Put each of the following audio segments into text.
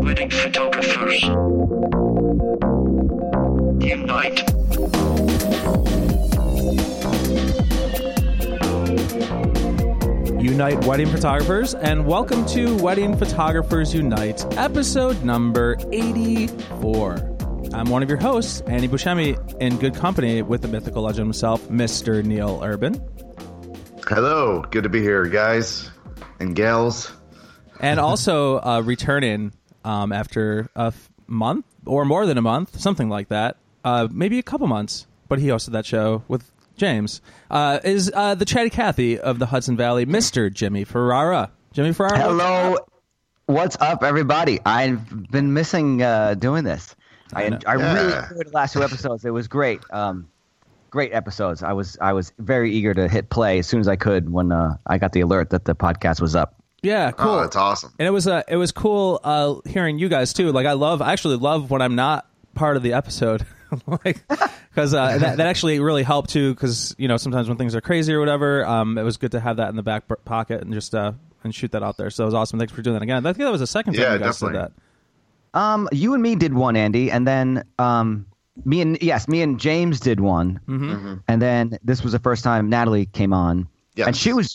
Wedding photographers unite. Unite Wedding Photographers, and welcome to Wedding Photographers Unite, episode number 84. I'm one of your hosts, Annie Buscemi, in good company with the mythical legend himself, Mr. Neil Urban. Hello. Good to be here, guys and gals. And also returning after a month or more than a month, something like that, maybe a couple months, but he hosted that show with James, is the Chatty Cathy of the Hudson Valley, Mr. Jimmy Ferrara. Jimmy Ferrara. Hello. What's up, everybody? I've been missing doing this. I really enjoyed the last two episodes. It was great, great episodes. I was very eager to hit play as soon as I could when I got the alert that the podcast was up. Yeah, cool. Oh, that's awesome. And it was cool hearing you guys too. Like I actually love when I'm not part of the episode, like because that actually really helped too. Because you know sometimes when things are crazy or whatever, it was good to have that in the back pocket and just and shoot that out there. So it was awesome. Thanks for doing that again. I think that was the second time you guys did that. You and me did one, Andy, and then me and James did one, mm-hmm. And then this was the first time Natalie came on, yes. And she was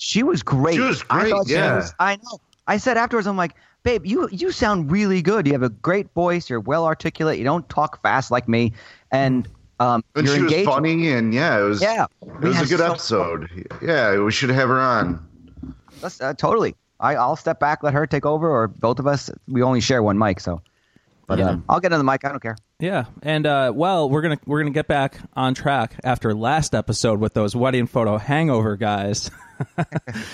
great. She was great, I know. I said afterwards, I'm like, babe, you sound really good. You have a great voice. You're well articulate. You don't talk fast like me, and you're engaged. And she was funny, and it was a good episode. Fun. Yeah, we should have her on. That's, totally. I'll step back, let her take over, or both of us. We only share one mic, so. But yeah. I'll get on the mic. I don't care. Yeah, and we're gonna get back on track after last episode with those wedding photo hangover guys.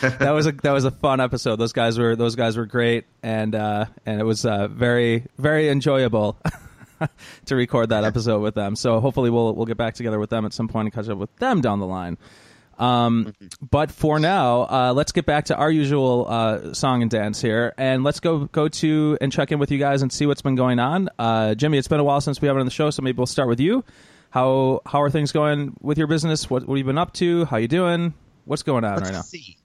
that was a fun episode. Those guys were great, and it was very very enjoyable to record that episode with them. So hopefully we'll get back together with them at some point and catch up with them down the line. But for now, let's get back to our usual song and dance here, and let's go to and check in with you guys and see what's been going on. Jimmy, it's been a while since we haven't on the show, so maybe we'll start with you. How are things going with your business? What have you been up to? How you doing? What's going on right now? See.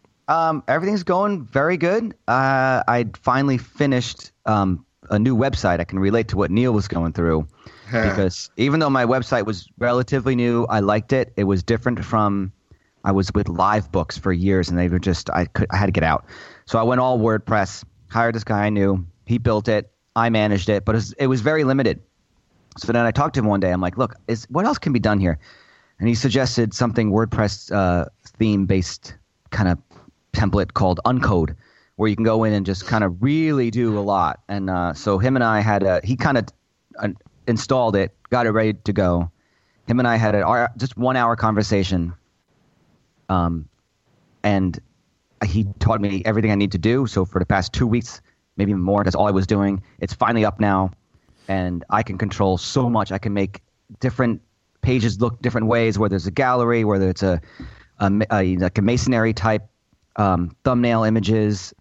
Everything's going very good. I finally finished a new website. I can relate to what Neil was going through because even though my website was relatively new, I liked it. It was different from. I was with Live Books for years, and they were just – I had to get out. So I went all WordPress, hired this guy I knew. He built it. I managed it, but it was very limited. So then I talked to him one day. I'm like, look, what else can be done here? And he suggested something WordPress theme-based kind of template called Uncode, where you can go in and just kind of really do a lot. And so him and I had – he kind of installed it, got it ready to go. Him and I had just 1 hour conversation. And he taught me everything I need to do. So for the past 2 weeks, maybe more, that's all I was doing. It's finally up now, and I can control so much. I can make different pages look different ways, whether it's a gallery, whether it's like a masonry type thumbnail images,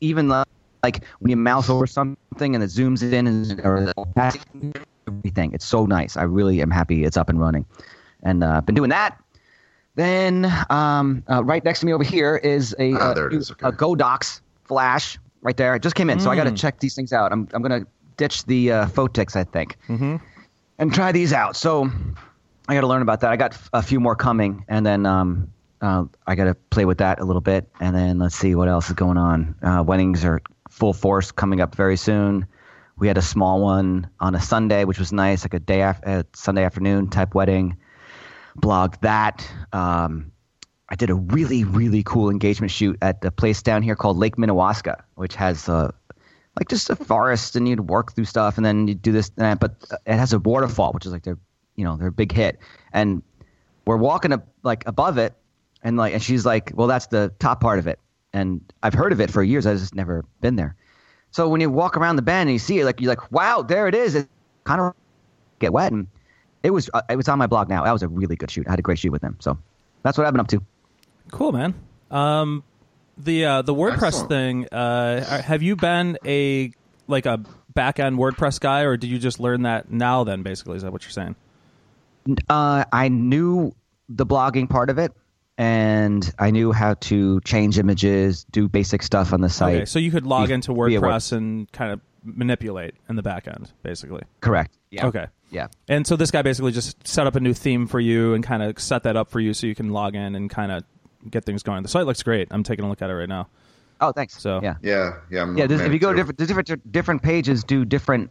even like when you mouse over something and it zooms in and everything. It's so nice. I really am happy it's up and running, and I've been doing that. Then right next to me over here is a Godox flash right there. It just came in, so I got to check these things out. I'm going to ditch the Photix, I think, and try these out. So I got to learn about that. I got a few more coming, and then I got to play with that a little bit. And then let's see what else is going on. Weddings are full force coming up very soon. We had a small one on a Sunday, which was nice, like a Sunday afternoon type wedding. Blogged that. I did a really, really cool engagement shoot at a place down here called Lake Minnewaska, which has like just a forest, and you'd work through stuff, and then you do this. And that, but it has a waterfall, which is like their big hit. And we're walking up like above it, and she's like, "Well, that's the top part of it." And I've heard of it for years. I've just never been there. So when you walk around the bend and you see it, like you're like, "Wow, there it is." It kind of get wet and. It was on my blog now. That was a really good shoot. I had a great shoot with them. So that's what I've been up to. Cool, man. The WordPress thing, have you been a back-end WordPress guy, or did you just learn that now then, basically? Is that what you're saying? I knew the blogging part of it. And I knew how to change images, do basic stuff on the site. Okay, so you could log into WordPress and kind of manipulate in the back end, basically. Correct. Yeah. Okay. Yeah. And so this guy basically just set up a new theme for you and kind of set that up for you so you can log in and kind of get things going. The site looks great. I'm taking a look at it right now. Oh, thanks. So if you go to different pages, do different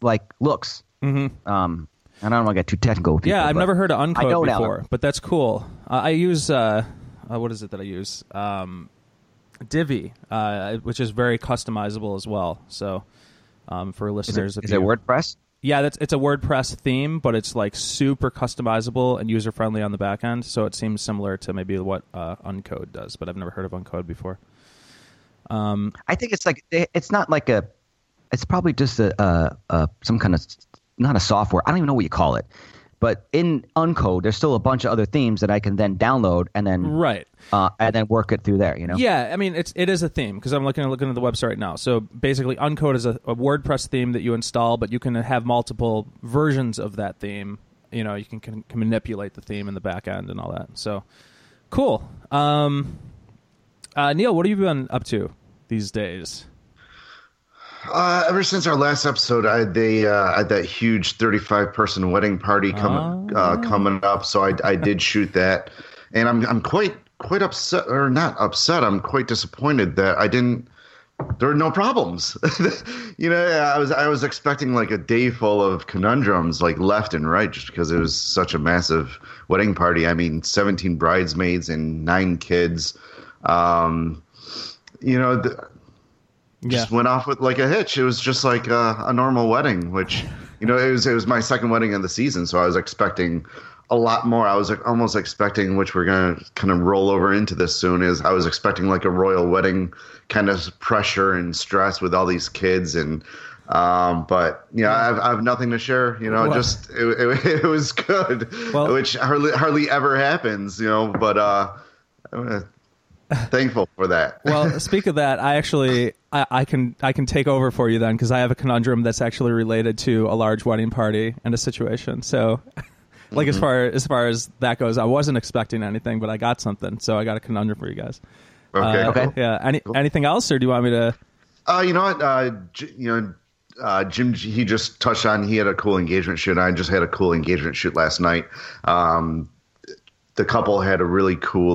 like looks. Mm-hmm. I don't want to get too technical with people. Yeah, I've never heard of Uncode before, but that's cool. I use, what is it that I use? Divi, which is very customizable as well. So for listeners... Is it WordPress? Yeah, it's a WordPress theme, but it's like super customizable and user-friendly on the back end. So it seems similar to maybe what Uncode does, but I've never heard of Uncode before. I think it's like... It's not like a... It's probably just some kind of... Not a software. I don't even know what you call it. But in Uncode, there's still a bunch of other themes that I can then download and then work it through there, you know? Yeah, I mean, it is a theme because I'm looking at the website right now. So basically, Uncode is a WordPress theme that you install, but you can have multiple versions of that theme. You know, you can manipulate the theme in the back end and all that. So, cool. Neil, what have you been up to these days? Ever since our last episode, I had that huge 35-person wedding party coming up, so I did shoot that, and I'm quite upset, or not upset. I'm quite disappointed that I didn't. There were no problems, you know. I was expecting like a day full of conundrums, like left and right, just because it was such a massive wedding party. I mean, 17 bridesmaids and 9 kids. You know. Just went off with like a hitch. It was just like a normal wedding, which, you know, it was my second wedding of the season, so I was expecting a lot more. I was almost expecting, which we're going to kind of roll over into this soon, is I was expecting like a royal wedding kind of pressure and stress with all these kids and but you know, I've nothing to share, you know. What? Just it was good, well, which hardly ever happens, you know, but thankful for that. Well, speak of that, I actually I can take over for you then, because I have a conundrum that's actually related to a large wedding party and a situation. So, like, mm-hmm. as far as that goes, I wasn't expecting anything, but I got something. So I got a conundrum for you guys. Okay. Cool. Yeah. Anything else, or do you want me to? You know what? Jim, he just touched on. He had a cool engagement shoot. And I just had a cool engagement shoot last night. The couple had a really cool,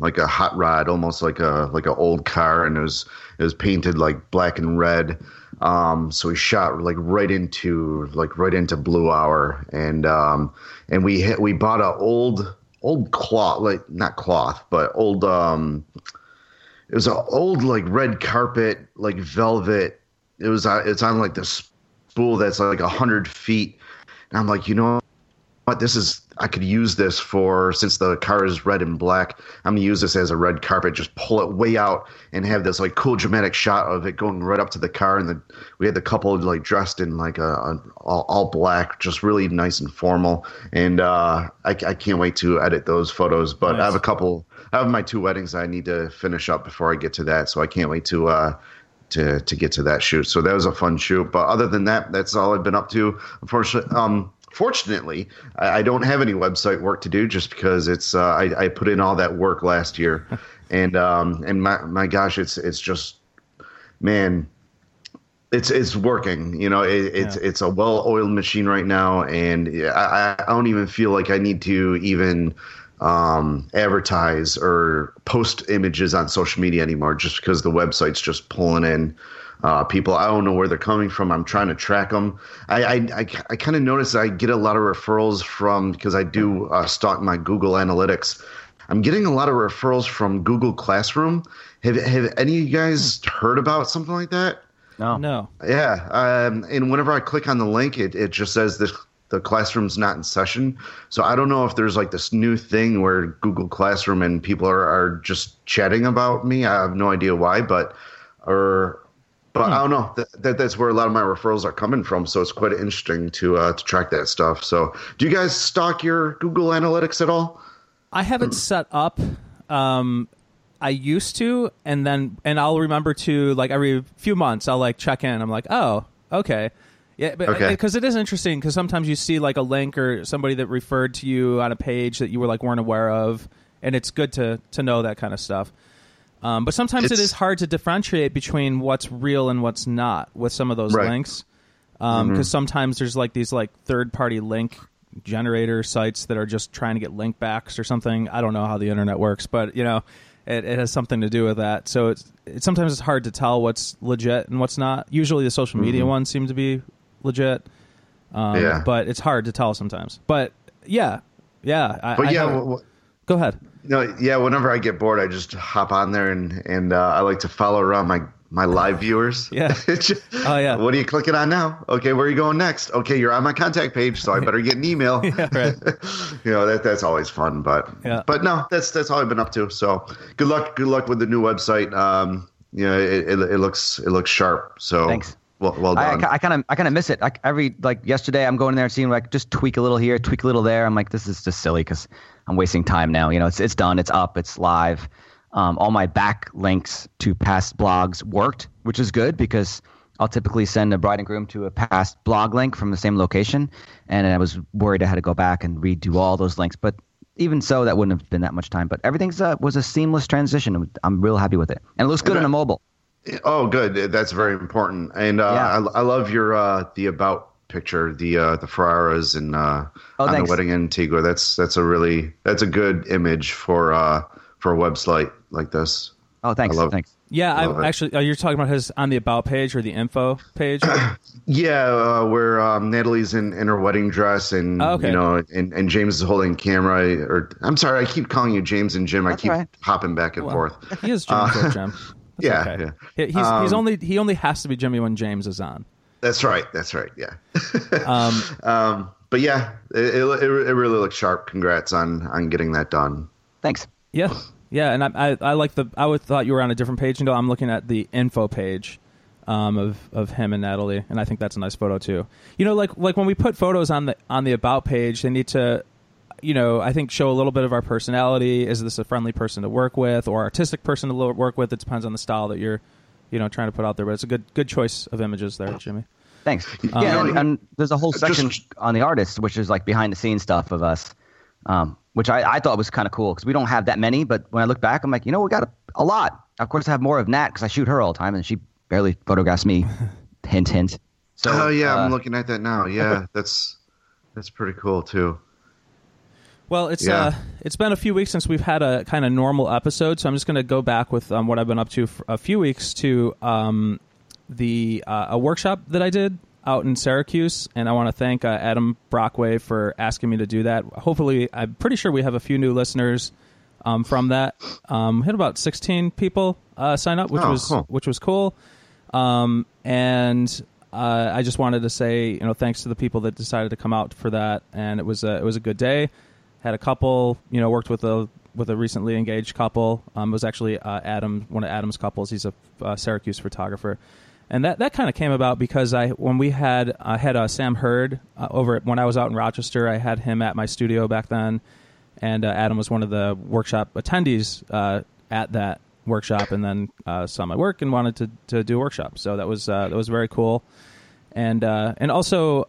like a hot rod, almost like an old car, and it was painted like black and red. So we shot right into Blue Hour, and we bought an old cloth, like not cloth, but old. It was an old like red carpet, like velvet. It's on like this spool that's like 100 feet, and I'm like, you know what, this is. I could use this for, since the car is red and black, I'm going to use this as a red carpet, just pull it way out and have this like cool dramatic shot of it going right up to the car. And we had the couple like dressed in like a all black, just really nice and formal. And I can't wait to edit those photos, but nice. I have my 2 weddings I need to finish up before I get to that. So I can't wait to get to that shoot. So that was a fun shoot. But other than that, that's all I've been up to. Unfortunately, fortunately, I don't have any website work to do, just because it's I put in all that work last year, and my gosh, it's just, man, it's working. You know, it's a well-oiled machine right now, and I don't even feel like I need to even advertise or post images on social media anymore, just because the website's just pulling in. People, I don't know where they're coming from. I'm trying to track them. I kind of notice I get a lot of referrals from, because I do stock my Google Analytics. I'm getting a lot of referrals from Google Classroom. Have any of you guys heard about something like that? No. Yeah. And whenever I click on the link, it just says the classroom's not in session. So I don't know if there's like this new thing where Google Classroom and people are just chatting about me. I have no idea why, but I don't know. That's where a lot of my referrals are coming from, so it's quite interesting to track that stuff. So, do you guys stock your Google Analytics at all? I haven't set up. I used to, and I'll remember to, like, every few months I'll like check in. I'm like, oh, okay, yeah, but because it is interesting, because sometimes you see like a link or somebody that referred to you on a page that you were like weren't aware of, and it's good to know that kind of stuff. But sometimes it is hard to differentiate between what's real and what's not with some of those links. Because sometimes there's like these like third-party link generator sites that are just trying to get link backs or something. I don't know how the internet works, but you know, it has something to do with that. So it's sometimes it's hard to tell what's legit and what's not. Usually the social media ones seem to be legit, but it's hard to tell sometimes. But go ahead. No, yeah. Whenever I get bored, I just hop on there and I like to follow around my live viewers. Yeah. Oh yeah. What are you clicking on now? Okay, where are you going next? Okay, you're on my contact page, so I better get an email. Yeah, right. You know, that's always fun, but no, that's all I've been up to. So good luck with the new website. You know, it looks sharp. So thanks. Well done. I kind of miss it. Yesterday, I'm going in there and seeing like just tweak a little here, tweak a little there. I'm like, this is just silly because I'm wasting time now. You know, it's done, it's up, it's live. All my back links to past blogs worked, which is good because I'll typically send a bride and groom to a past blog link from the same location, and I was worried I had to go back and redo all those links. But even so, that wouldn't have been that much time. But everything was a seamless transition. I'm real happy with it, and it looks good on a mobile. Oh, good. That's very important. And I love your the about picture, the Ferraras and on the wedding in Antigua. That's a good image for a website like this. Oh, thanks. Thanks. Yeah, I actually you're talking about his on the about page or the info page? Where Natalie's in her wedding dress and you know and James is holding camera or I'm sorry, I keep calling you James and Jim. That's I keep hopping back and forth. He is James or Jim. He only has to be Jimmy when James is on. That's right. Yeah. But yeah, it really looks sharp. Congrats on getting that done. Thanks. Yeah. Yeah. And I like I thought you were on a different page. No, I'm looking at the info page, of him and Natalie. And I think that's a nice photo too. You know, like when we put photos on the about page, they need to, you know, I think show a little bit of our personality. Is this a friendly person to work with or artistic person to work with? It depends on the style that you're, you know, trying to put out there. But it's a good choice of images there, Jimmy. Thanks. Yeah, and there's a whole section on the artists, which is like behind the scenes stuff of us, which I thought was kind of cool because we don't have that many. But when I look back, I'm like, you know, we got a lot. Of course, I have more of Nat because I shoot her all the time and she barely photographs me. Hint, hint. So, I'm looking at that now. Yeah, that's pretty cool too. Well, it's been a few weeks since we've had a kind of normal episode, so I'm just going to go back with what I've been up to for a few weeks to a workshop that I did out in Syracuse, and I want to thank Adam Brockway for asking me to do that. Hopefully, I'm pretty sure we have a few new listeners from that. We had about 16 people sign up, which was cool, and. I just wanted to say, you know, thanks to the people that decided to come out for that, and it was a good day. Had a couple, you know, worked with a recently engaged couple. It was actually Adam, one of Adam's couples. He's a Syracuse photographer, and that kind of came about because I had Sam Hurd when I was out in Rochester. I had him at my studio back then, and Adam was one of the workshop attendees at that workshop, and then saw my work and wanted to do a workshop. So that was very cool, and also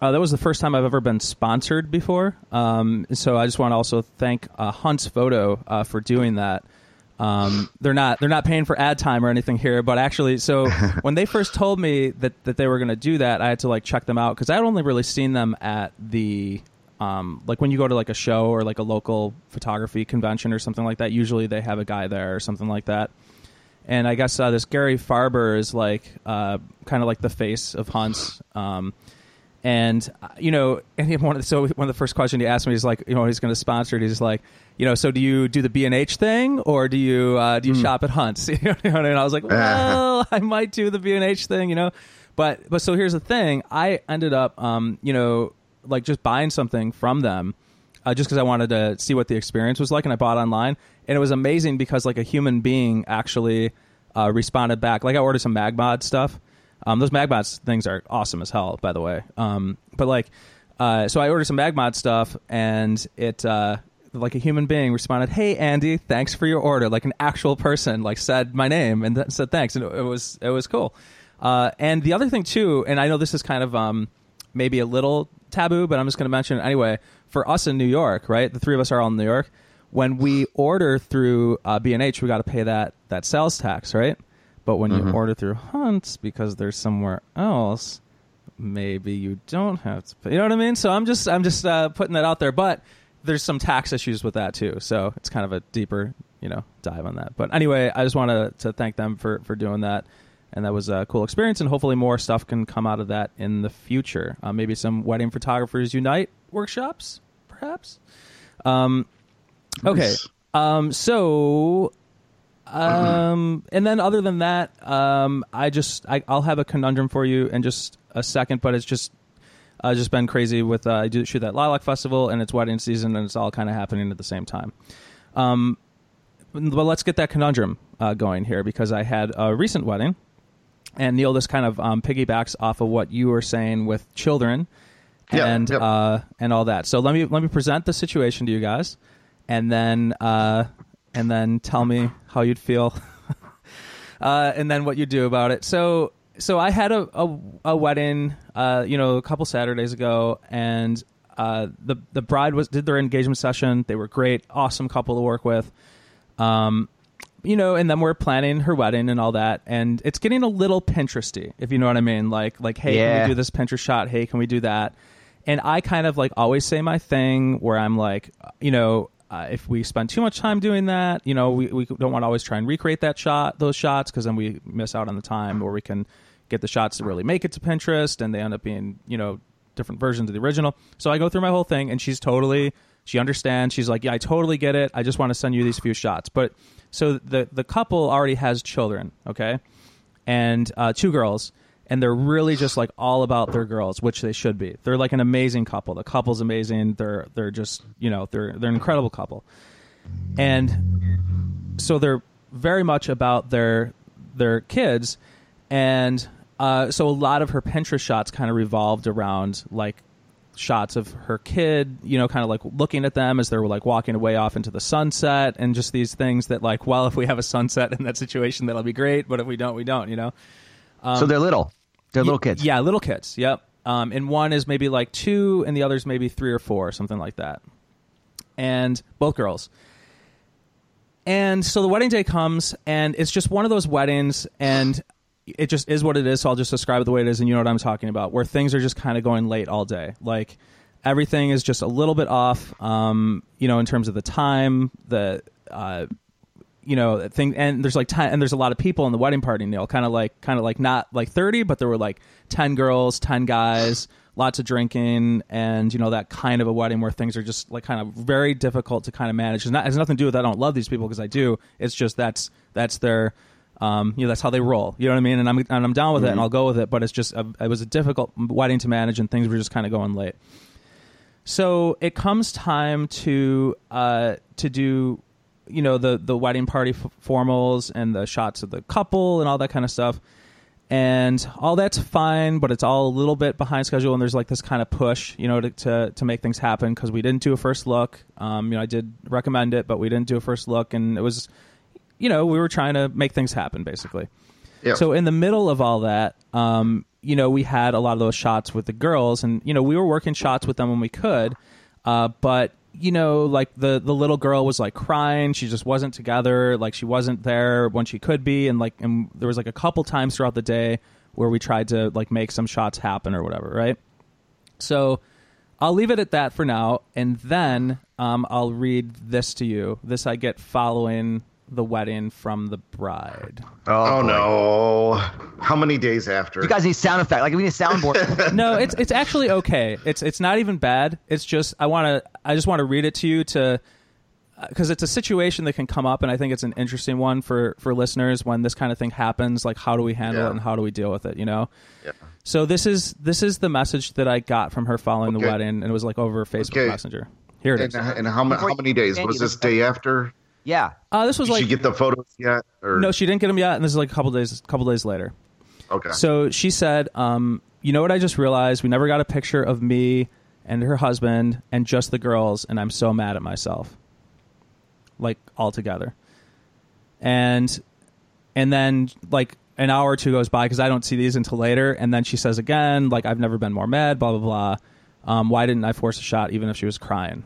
that was the first time I've ever been sponsored before. So I just want to also thank Hunt's Photo for doing that. They're not paying for ad time or anything here, but actually, so when they first told me that they were going to do that, I had to like check them out because I'd only really seen them at the. Like when you go to like a show or like a local photography convention or something like that, usually they have a guy there or something like that. And I guess this Gary Farber is like kind of like the face of Hunt's. And, you know, one of the first questions he asked me is like, you know, he's going to sponsor it. He's like, you know, so do you do the B&H thing or do you shop at Hunt's? You know what I mean? I was like, well, I might do the B&H thing, you know. But so here's the thing. I ended up, you know, like just buying something from them just because I wanted to see what the experience was like. And I bought online and it was amazing because like a human being actually responded back. Like I ordered some MagMod stuff. Those MagMod things are awesome as hell, by the way. But like, so I ordered some MagMod stuff and it like a human being responded, "Hey Andy, thanks for your order." Like an actual person like said my name and said thanks. And it was cool. And the other thing too, and I know this is kind of maybe a little taboo, but I'm just going to mention it anyway. For us in New York, right? The three of us are all in New York. when we order through B&H, we got to pay that sales tax, right? But when you order through Hunt's, because they're somewhere else, maybe you don't have to pay. You know what I mean? So I'm just putting that out there. But there's some tax issues with that too. So it's kind of a deeper, dive on that. But anyway, I just wanted to thank them for doing that. And that was a cool experience, and hopefully more stuff can come out of that in the future. Maybe some Wedding Photographers Unite workshops, perhaps. Nice. Okay. And then other than that, I'll have a conundrum for you in just a second, but it's just been crazy with I do shoot that Lilac Festival, and it's wedding season, and it's all kind of happening at the same time. But let's get that conundrum going here, because I had a recent wedding. And Neil, this kind of piggybacks off of what you were saying with children and yep. And all that. So let me present the situation to you guys, and then tell me how you'd feel, and then what you do about it. So I had a wedding, a couple Saturdays ago, and the bride did their engagement session. They were great, awesome couple to work with. And then we're planning her wedding and all that, and it's getting a little Pinteresty, if you know what I mean. Like, hey, can we do this Pinterest shot? Hey, can we do that? And I kind of like always say my thing where I'm like, if we spend too much time doing that, we don't want to always try and recreate those shots, because then we miss out on the time, or we can get the shots to really make it to Pinterest, and they end up being different versions of the original. So I go through my whole thing, and she understands. She's like, yeah, I totally get it. I just want to send you these few shots. But so the couple already has children, okay? And two girls. And they're really just like all about their girls, which they should be. They're like an amazing couple. The couple's amazing. They're just, they're an incredible couple. And so they're very much about their kids. And so a lot of her Pinterest shots kind of revolved around like shots of her kid, kind of like looking at them as they're like walking away off into the sunset, and just these things that like, well, if we have a sunset in that situation, that'll be great. But if we don't, we don't, so they're little. They're little kids. Yeah, little kids. Yep. And one is maybe like 2, and the other's maybe 3 or 4, something like that. And both girls. And so the wedding day comes, and it's just one of those weddings, and it just is what it is. So I'll just describe it the way it is, and you know what I'm talking about, where things are just kind of going late all day. Like everything is just a little bit off, in terms of the time, thing, and there's like time, and there's a lot of people in the wedding party, Neil, kind of like not like 30, but there were like 10 girls, 10 guys, lots of drinking, and that kind of a wedding where things are just like kind of very difficult to kind of manage. It has nothing to do with I don't love these people, because I do. It's just that's their that's how they roll. You know what I mean? And I'm down with it, and I'll go with it. But it's just it was a difficult wedding to manage, and things were just kind of going late. So it comes time to do the wedding party formals and the shots of the couple and all that kind of stuff, and all that's fine, but it's all a little bit behind schedule, and there's like this kind of push, to make things happen, because we didn't do a first look. I did recommend it, but we didn't do a first look, and it was, we were trying to make things happen, basically. Yeah. So in the middle of all that, we had a lot of those shots with the girls, and we were working shots with them when we could, but. Like the little girl was like crying. She just wasn't together. Like she wasn't there when she could be. And there was like a couple times throughout the day where we tried to like make some shots happen or whatever. Right. So I'll leave it at that for now. And then I'll read this to you. This I get following the wedding from the bride. Oh no. How many days after? You guys need sound effect. Like we need a soundboard. No, it's actually okay. It's not even bad. It's just I just want to read it to you to because it's a situation that can come up, and I think it's an interesting one for listeners when this kind of thing happens, like how do we handle it and how do we deal with it, Yeah. So this is the message that I got from her following the wedding, and it was like over Facebook Messenger. Here it is. And how many days? Was this day after? Yeah. This was did she get the photos yet? Or? No, she didn't get them yet. And this is like a couple days later. Okay. So she said, what I just realized? We never got a picture of me and her husband and just the girls. And I'm so mad at myself. Like all together. And then like an hour or two goes by because I don't see these until later. And then she says again, like, I've never been more mad, blah, blah, blah. Why didn't I force a shot even if she was crying?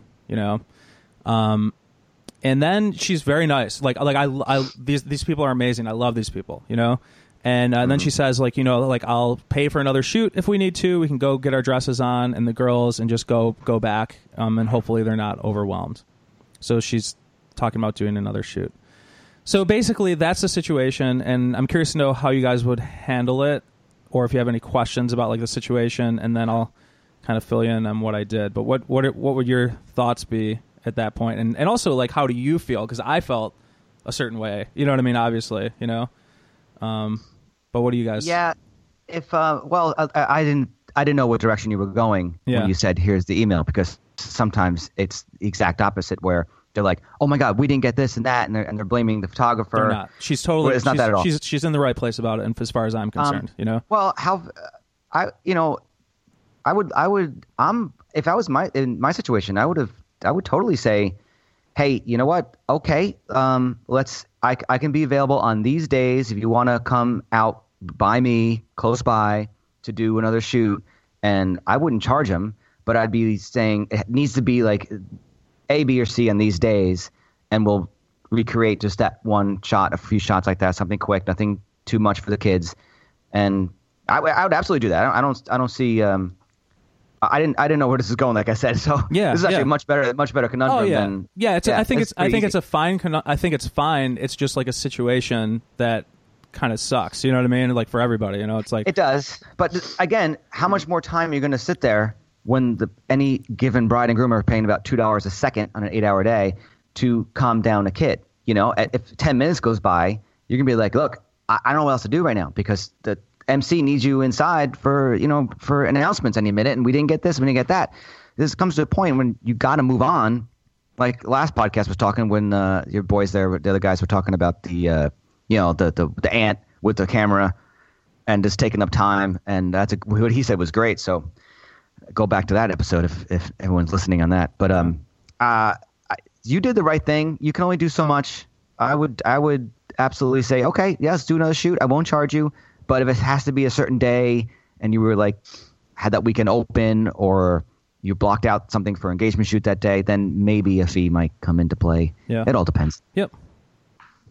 And then she's very nice. These people are amazing. I love these people, you know? And then she says, I'll pay for another shoot if we need to. We can go get our dresses on and the girls and just go back. And hopefully they're not overwhelmed. So she's talking about doing another shoot. So basically that's the situation. And I'm curious to know how you guys would handle it, or if you have any questions about the situation, and then I'll kind of fill you in on what I did. But what would your thoughts be at that point? And also how do you feel? Because I felt a certain way, you know what I mean? Obviously, you know? But what do you guys? Yeah. I didn't know what direction you were going when you said, here's the email, because sometimes it's the exact opposite where they're like, oh my God, we didn't get this and that. And they're blaming the photographer. They're not. She's totally, it's not that at all. She's in the right place about it. And as far as I'm concerned, you know, well, if I was in my situation, I would totally say, hey, you know what? Okay. I can be available on these days if you want to come out by me close by to do another shoot. And I wouldn't charge them, but I'd be saying it needs to be A, B, or C on these days, and we'll recreate just that one shot, a few shots like that, something quick, nothing too much for the kids. And I would absolutely do that. I don't see. I didn't know where this is going, like I said. So yeah, this is actually a much better conundrum. Oh, yeah. I think it's fine. It's just a situation that kind of sucks. You know what I mean? For everybody, it does. But again, how much more time are you going to sit there when any given bride and groom are paying about $2 a second on an 8-hour day to calm down a kid? You know, if 10 minutes goes by, you're gonna be like, look, I don't know what else to do right now because the MC needs you inside for announcements any minute, and we didn't get this, we didn't get that. This comes to a point when you got to move on. Like last podcast was talking when your boys there, the other guys were talking about the aunt with the camera and just taking up time, and that's what he said was great. So go back to that episode if everyone's listening on that. But you did the right thing. You can only do so much. I would absolutely say, okay, yes, do another shoot. I won't charge you. But if it has to be a certain day and you were had that weekend open, or you blocked out something for engagement shoot that day, then maybe a fee might come into play. Yeah. It all depends. Yep.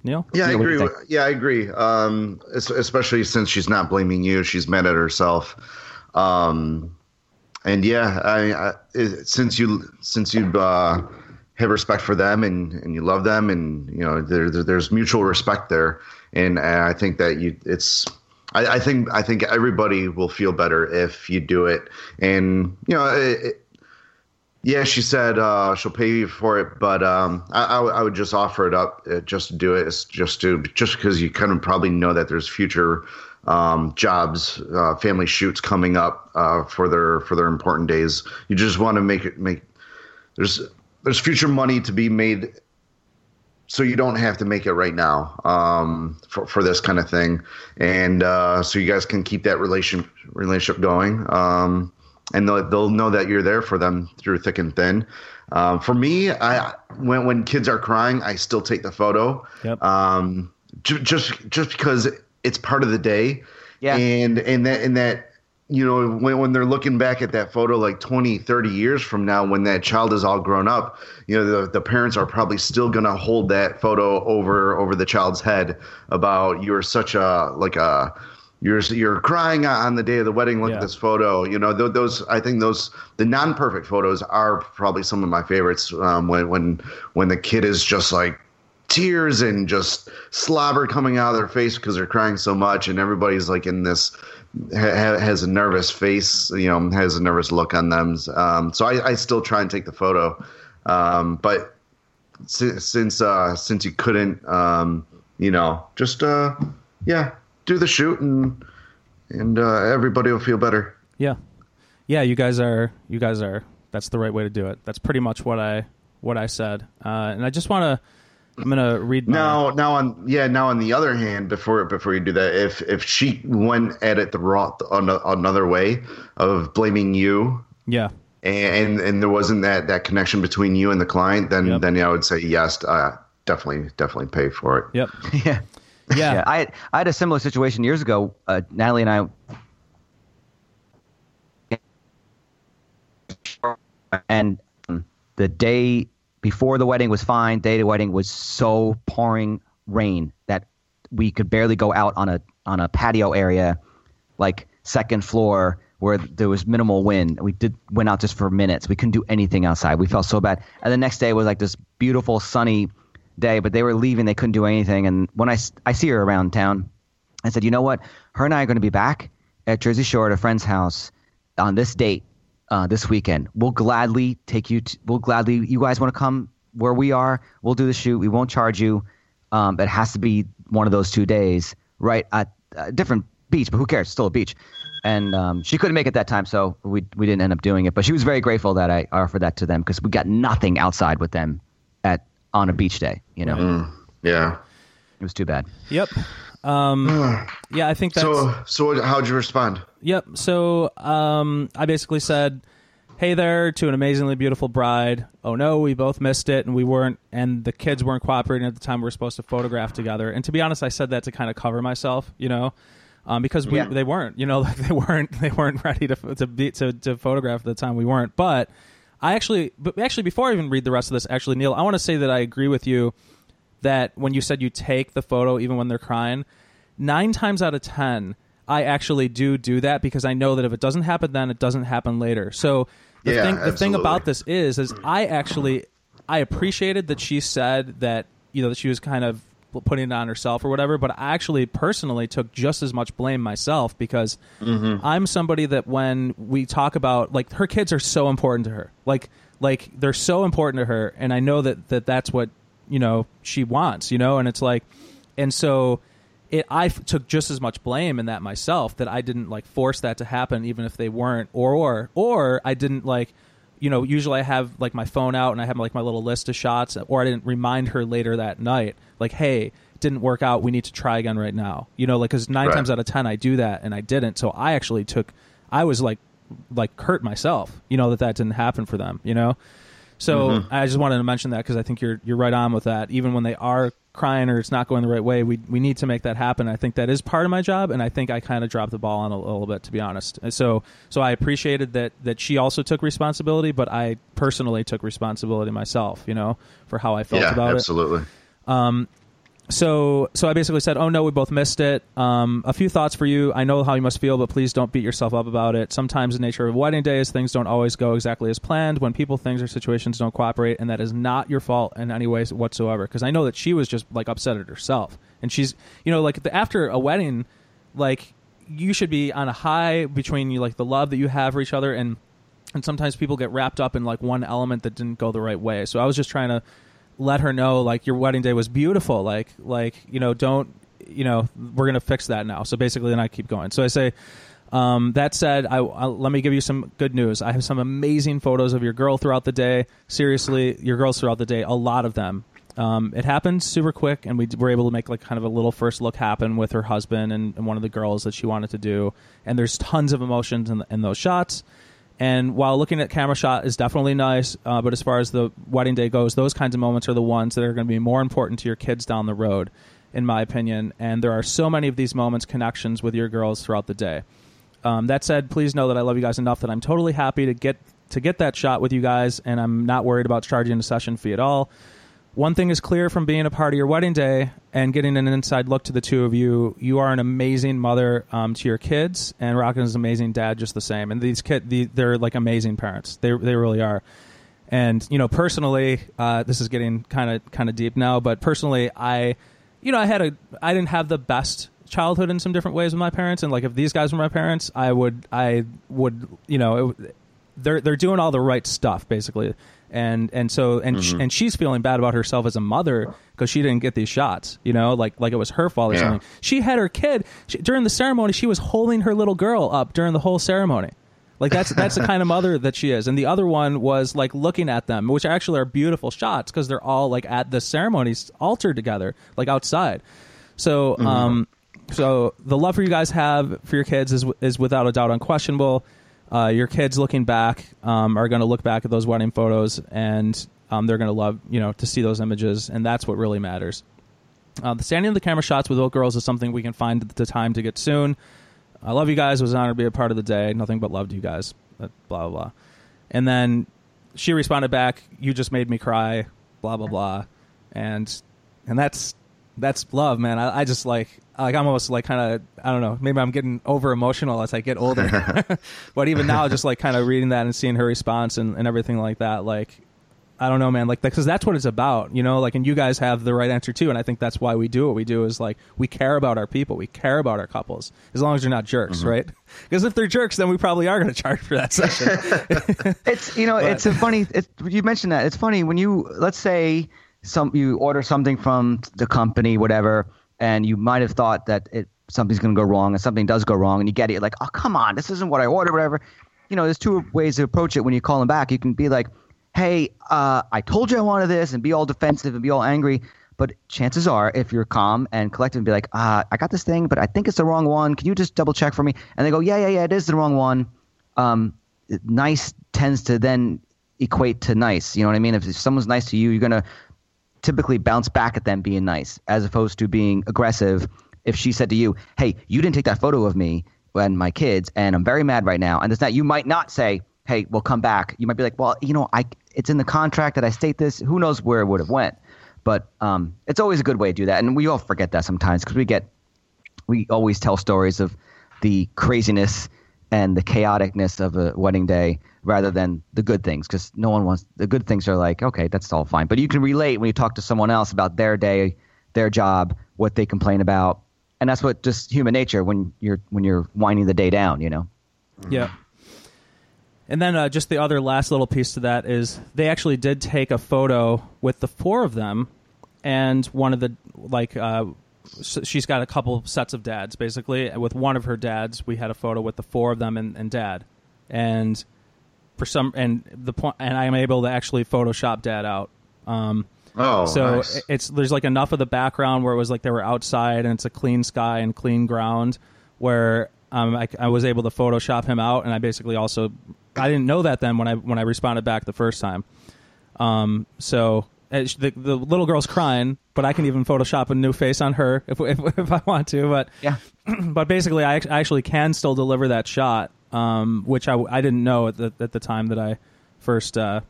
Neil? Yeah, Neil, I agree. Especially since she's not blaming you. She's mad at herself. And yeah, since you have respect for them and you love them, and there's mutual respect there. And I think that I think everybody will feel better if you do it. And she said she'll pay you for it, but I would just offer it up just to do it. It's just because you kind of probably know that there's future jobs, family shoots coming up for their important days. You just want to make there's future money to be made. So you don't have to make it right now for this kind of thing. And so you guys can keep that relationship going. And they'll know that you're there for them through thick and thin. For me, when kids are crying, I still take the photo. Yep. Just because it's part of the day. Yeah. And that when they're looking back at that photo 20, 30 years from now, when that child is all grown up, the parents are probably still going to hold that photo over the child's head about you're such a you're crying on the day of the wedding. Look at this photo. I think the non-perfect photos are probably some of my favorites. When the kid is just tears and just slobber coming out of their face because they're crying so much, and everybody's in this has a nervous face, has a nervous look on them. So I still try and take the photo, but since you couldn't, do the shoot and everybody will feel better. Yeah, yeah. You guys are. That's the right way to do it. That's pretty much what I said. And I just want to. I'm gonna read now on the other hand, before you do that, if she went at it another way of blaming you, and there wasn't that connection between you and the client, then I would say yes, definitely pay for it. Yep. Yeah. I had a similar situation years ago. Natalie and I, and the day Before the wedding was fine. Day of the wedding was so pouring rain that we could barely go out on a patio area, like second floor, where there was minimal wind. We went out just for minutes. We couldn't do anything outside. We felt so bad. And the next day was like this beautiful sunny day, but they were leaving. They couldn't do anything. And when I see her around town, I said, you know what? Her and I are going to be back at Jersey Shore at a friend's house on this date this weekend. We'll gladly take you. You guys want to come where we are? We'll do the shoot. We won't charge you. It has to be one of those 2 days, right? At a different beach, but who cares? It's still a beach. And she couldn't make it that time, so we didn't end up doing it. But she was very grateful that I offered that to them, because we got nothing outside with them on a beach day, you know. Mm, yeah, it was too bad. Yep. Yeah, I think that's... So how'd you respond? Yep. So I basically said, hey there, to an amazingly beautiful bride. Oh no, we both missed it, and we weren't, and the kids weren't cooperating at the time we were supposed to photograph together. And to be honest, I said that to kind of cover myself, you know. Because they weren't, you know, like they weren't ready to photograph at the time we weren't. But but actually, before I even read the rest of this, actually, Neil, I want to say that I agree with you that when you said you take the photo even when they're crying, 9 times out of 10, I actually do that, because I know that if it doesn't happen then, it doesn't happen later. So the thing about this is I appreciated that she said that, you know, that she was kind of putting it on herself or whatever, but I actually personally took just as much blame myself, because I'm somebody that when we talk about, like, her kids are so important to her, like they're so important to her, and I know that that's what, you know, she wants, you know. And it's like, and so I took just as much blame in that myself, that I didn't like force that to happen, even if they weren't, or I didn't, like, you know, usually I have like my phone out and I have like my little list of shots, or I didn't remind her later that night, like, hey, didn't work out. We need to try again right now. You know, like, cause 9 times out of 10 I do that, and I didn't. So I actually I was like hurt myself, you know, that didn't happen for them, you know? So I just wanted to mention that, cause I think you're right on with that. Even when they are crying or it's not going the right way, we need to make that happen. I think that is part of my job. And I think I kind of dropped the ball on a little bit, to be honest. And so I appreciated that she also took responsibility, but I personally took responsibility myself, you know, for how I felt about it. Absolutely. So I basically said, oh no, we both missed it. A few thoughts for you. I know how you must feel, but please don't beat yourself up about it. Sometimes the nature of wedding day is things don't always go exactly as planned, when people, things, or situations don't cooperate, and that is not your fault in any ways whatsoever. Because I know that she was just like upset at herself, and she's, you know, like after a wedding, like you should be on a high between you, like the love that you have for each other, and sometimes people get wrapped up in like one element that didn't go the right way. So I was just trying to let her know, like, your wedding day was beautiful. Like, you know, don't, you know, we're going to fix that now. So basically, then I keep going. So I say, that said, let me give you some good news. I have some amazing photos of your girl throughout the day. Seriously, your girls throughout the day, a lot of them. It happened super quick, and we were able to make like kind of a little first look happen with her husband and one of the girls that she wanted to do. And there's tons of emotions in those shots. And while looking at camera shot is definitely nice, but as far as the wedding day goes, those kinds of moments are the ones that are going to be more important to your kids down the road, in my opinion. And there are so many of these moments, connections with your girls throughout the day. That said, please know that I love you guys enough that I'm totally happy to get that shot with you guys, and I'm not worried about charging a session fee at all. One thing is clear from being a part of your wedding day and getting an inside look to the two of you. You are an amazing mother to your kids, and Rockin is an amazing dad just the same. And these kids, they're like amazing parents. They really are. And, you know, personally, this is getting kind of deep now, but personally, I didn't have the best childhood in some different ways with my parents. And like, if these guys were my parents, I would, you know, they're doing all the right stuff basically. And so and she's feeling bad about herself as a mother because she didn't get these shots, you know, like it was her fault or something. She had her kid during the ceremony. She was holding her little girl up during the whole ceremony. Like that's the kind of mother that she is. And the other one was like looking at them, which actually are beautiful shots because they're all like at the ceremony's altar together, like outside. So, so the love for you guys have for your kids is without a doubt unquestionable. Your kids looking back are going to look back at those wedding photos, and they're going to love, you know, to see those images, and that's what really matters. The standing of the camera shots with old girls is something we can find the time to get soon. I love you guys. It was an honor to be a part of the day. Nothing but love to you guys. Blah, blah, blah. And then she responded back, "You just made me cry," blah blah blah, and that's love, man. I just like I'm almost like kind of, I don't know, maybe I'm getting over emotional as I get older, but even now, just like kind of reading that and seeing her response and everything like that, like, I don't know, man, like, because that's what it's about, you know, like, and you guys have the right answer too, and I think that's why we do what we do, is like, we care about our people, we care about our couples, as long as you're not jerks, mm-hmm. right? Because if they're jerks, then we probably are going to charge for that session. It's, you know, but it's a funny, you mentioned that, it's funny when you, let's say you order something from the company, whatever, and you might have thought that something's going to go wrong, and something does go wrong, and you get it, you're like, oh, come on, this isn't what I ordered, whatever. You know, there's two ways to approach it when you call them back. You can be like, hey, I told you I wanted this, and be all defensive and be all angry. But chances are, if you're calm and collected and be like, I got this thing, but I think it's the wrong one. Can you just double check for me? And they go, yeah, it is the wrong one. Nice tends to then equate to nice. You know what I mean? If someone's nice to you, you're going to typically bounce back at them being nice, as opposed to being aggressive. If she said to you, hey, you didn't take that photo of me and my kids, and I'm very mad right now, and this, that, you might not say, hey, we'll come back. You might be like, well, you know, it's in the contract that I state this. Who knows where it would have went? But it's always a good way to do that. And we all forget that sometimes, because we always tell stories of the craziness and the chaoticness of a wedding day rather than the good things, because no one wants – the good things are like, okay, that's all fine. But you can relate when you talk to someone else about their day, their job, what they complain about. And that's what just human nature when you're winding the day down, you know? Yeah. And then just the other last little piece to that is they actually did take a photo with the four of them, and one of the she's got a couple sets of dads, basically. With one of her dads, we had a photo with the four of them and dad, and and I'm able to actually Photoshop dad out. So nice. There's like enough of the background where it was like they were outside and it's a clean sky and clean ground where I was able to Photoshop him out, and I basically also. I didn't know that then when I responded back the first time. So the little girl's crying, but I can even Photoshop a new face on her if I want to. But yeah. But basically, I actually can still deliver that shot, which I didn't know at the time that I first did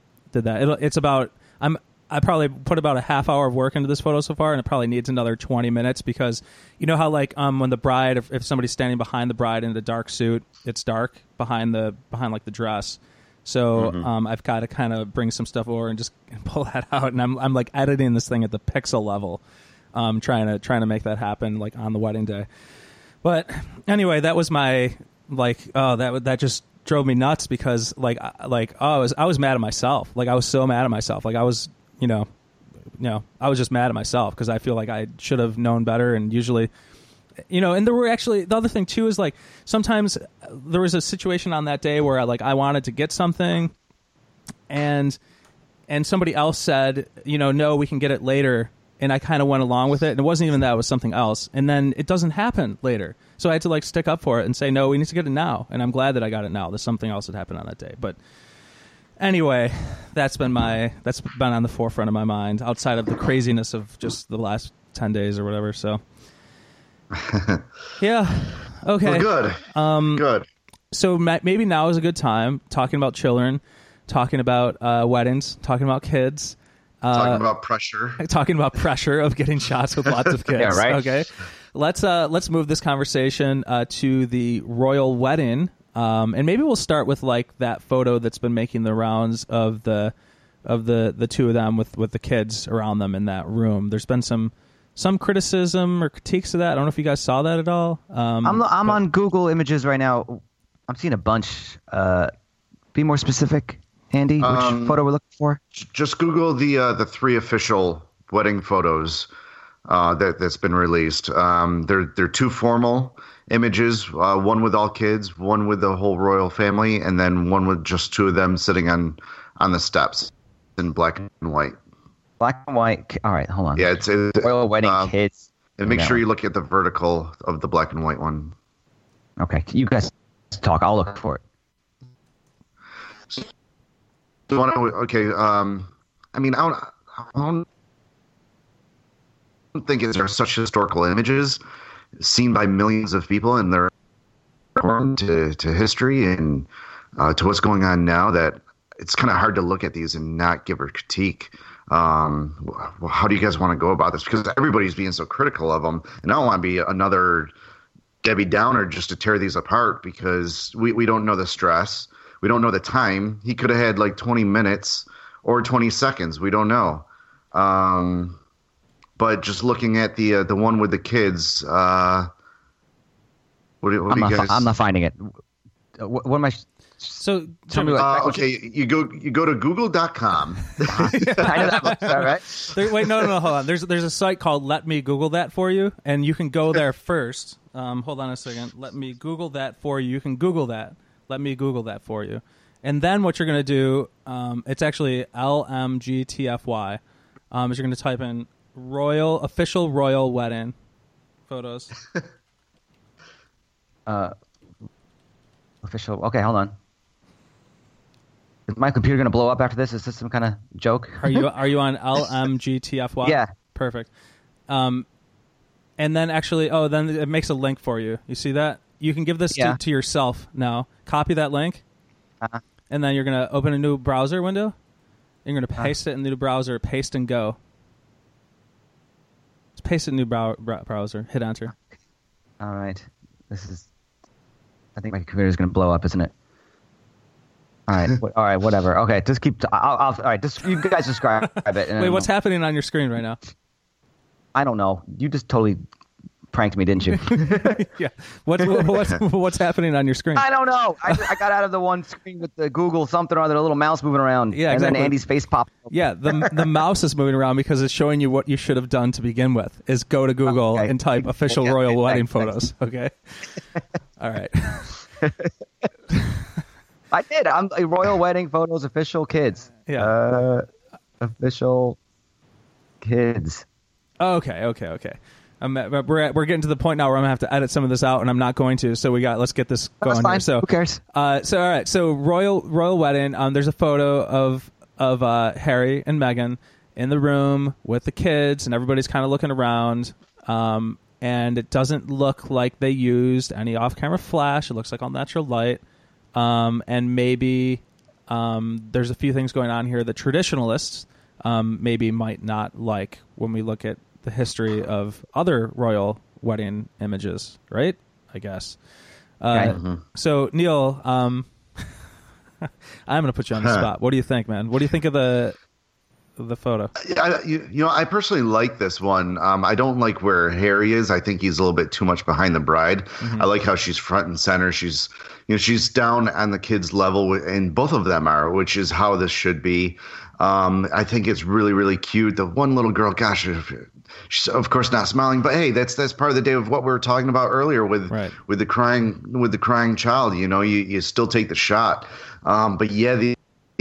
that. It's about I probably put about a half hour of work into this photo so far, and it probably needs another 20 minutes because you know how like when the bride, if somebody's standing behind the bride in the dark suit, it's dark behind like the dress. So mm-hmm. I've got to kind of bring some stuff over and just pull that out, and I'm like editing this thing at the pixel level, trying to make that happen like on the wedding day. But anyway, that was my like that just drove me nuts because I was mad at myself. Like I was so mad at myself. Like I was. You know, I was just mad at myself because I feel like I should have known better. And usually, you know, and there were actually the other thing too is like sometimes there was a situation on that day where I wanted to get something, and somebody else said, you know, no, we can get it later, and I kind of went along with it, and it wasn't even that; it was something else. And then it doesn't happen later, so I had to like stick up for it and say, no, we need to get it now. And I'm glad that I got it now. There's something else that happened on that day, but. Anyway, that's been on the forefront of my mind outside of the craziness of just the last 10 days or whatever. So, yeah, okay, well, good, good. So maybe now is a good time talking about children, talking about weddings, talking about kids, talking about pressure of getting shots with lots of kids. Yeah, right. Okay, let's move this conversation to the royal wedding. And maybe we'll start with like that photo that's been making the rounds of the two of them with the kids around them in that room. There's been some criticism or critiques of that. I don't know if you guys saw that at all. I'm on Google Images right now. I'm seeing a bunch. Be more specific, Andy. Which photo we're looking for? Just Google the three official wedding photos that's been released. They're too formal. Images, one with all kids, one with the whole royal family, and then one with just two of them sitting on the steps in black and white. Black and white. All right, hold on. Yeah, it's royal wedding kids. And make sure you look at the vertical of the black and white one. Okay, you guys talk. I'll look for it. So, okay. I mean, I don't think there are such historical images. Seen by millions of people, and they're important to history and to what's going on now. That it's kind of hard to look at these and not give her critique. Well, how do you guys want to go about this? Because everybody's being so critical of them, and I don't want to be another Debbie Downer just to tear these apart, because we don't know the stress. We don't know the time. He could have had like 20 minutes or 20 seconds. We don't know. But just looking at the one with the kids, I'm not finding it. What am I? So tell me what. Okay, you go to Google.com. All right. Wait, no, hold on. There's a site called Let Me Google That For You, and you can go there first. Hold on a second. Let me Google that for you. You can Google that. Let me Google that for you. And then what you're going to do, it's actually LMGTFY, is you're going to type in official royal wedding photos. Official. Okay, hold on. Is my computer going to blow up after this? Is this some kind of joke? Are you on LMGTFY? Yeah. Perfect. And then actually, then it makes a link for you. You see that? You can give this to yourself now. Copy that link. Uh-huh. And then you're going to open a new browser window. And you're going to paste it in the new browser. Paste and go. Just paste it in the new browser. Hit enter. All right. This is... I think my computer is going to blow up, isn't it? All right, whatever. Okay, just keep. All right, just you guys describe it. Wait, what's happening on your screen right now? I don't know. You just totally pranked me, didn't you? Yeah. What's happening on your screen? I don't know. I got out of the one screen with the Google something or other, a little mouse moving around. Yeah, exactly. And then Andy's face popped up. Yeah, the mouse is moving around because it's showing you what you should have done to begin with: is go to Google and type official royal wedding photos. Okay. All right. I did. I'm royal wedding photos, official kids. Yeah. Official kids. Okay. We're getting to the point now where I'm gonna have to edit some of this out, and I'm not going to. So let's get this going here. So who cares? So all right. So royal wedding. There's a photo of Harry and Meghan in the room with the kids, and everybody's kind of looking around. And it doesn't look like they used any off-camera flash. It looks like all natural light. And maybe there's a few things going on here that traditionalists maybe might not like when we look at the history of other royal wedding images, right? I guess. So, Neil, I'm going to put you on the spot. What do you think, man? What do you think of the photo? I personally like this one. I don't like where Harry is. I think he's a little bit too much behind the bride. Mm-hmm. I like how she's front and center. She's, she's down on the kids' level, and both of them are, which is how this should be. I think it's really, really cute. The one little girl, gosh, she's of course not smiling, but hey, that's part of the day of what we were talking about earlier with the crying child. You still take the shot. But yeah, this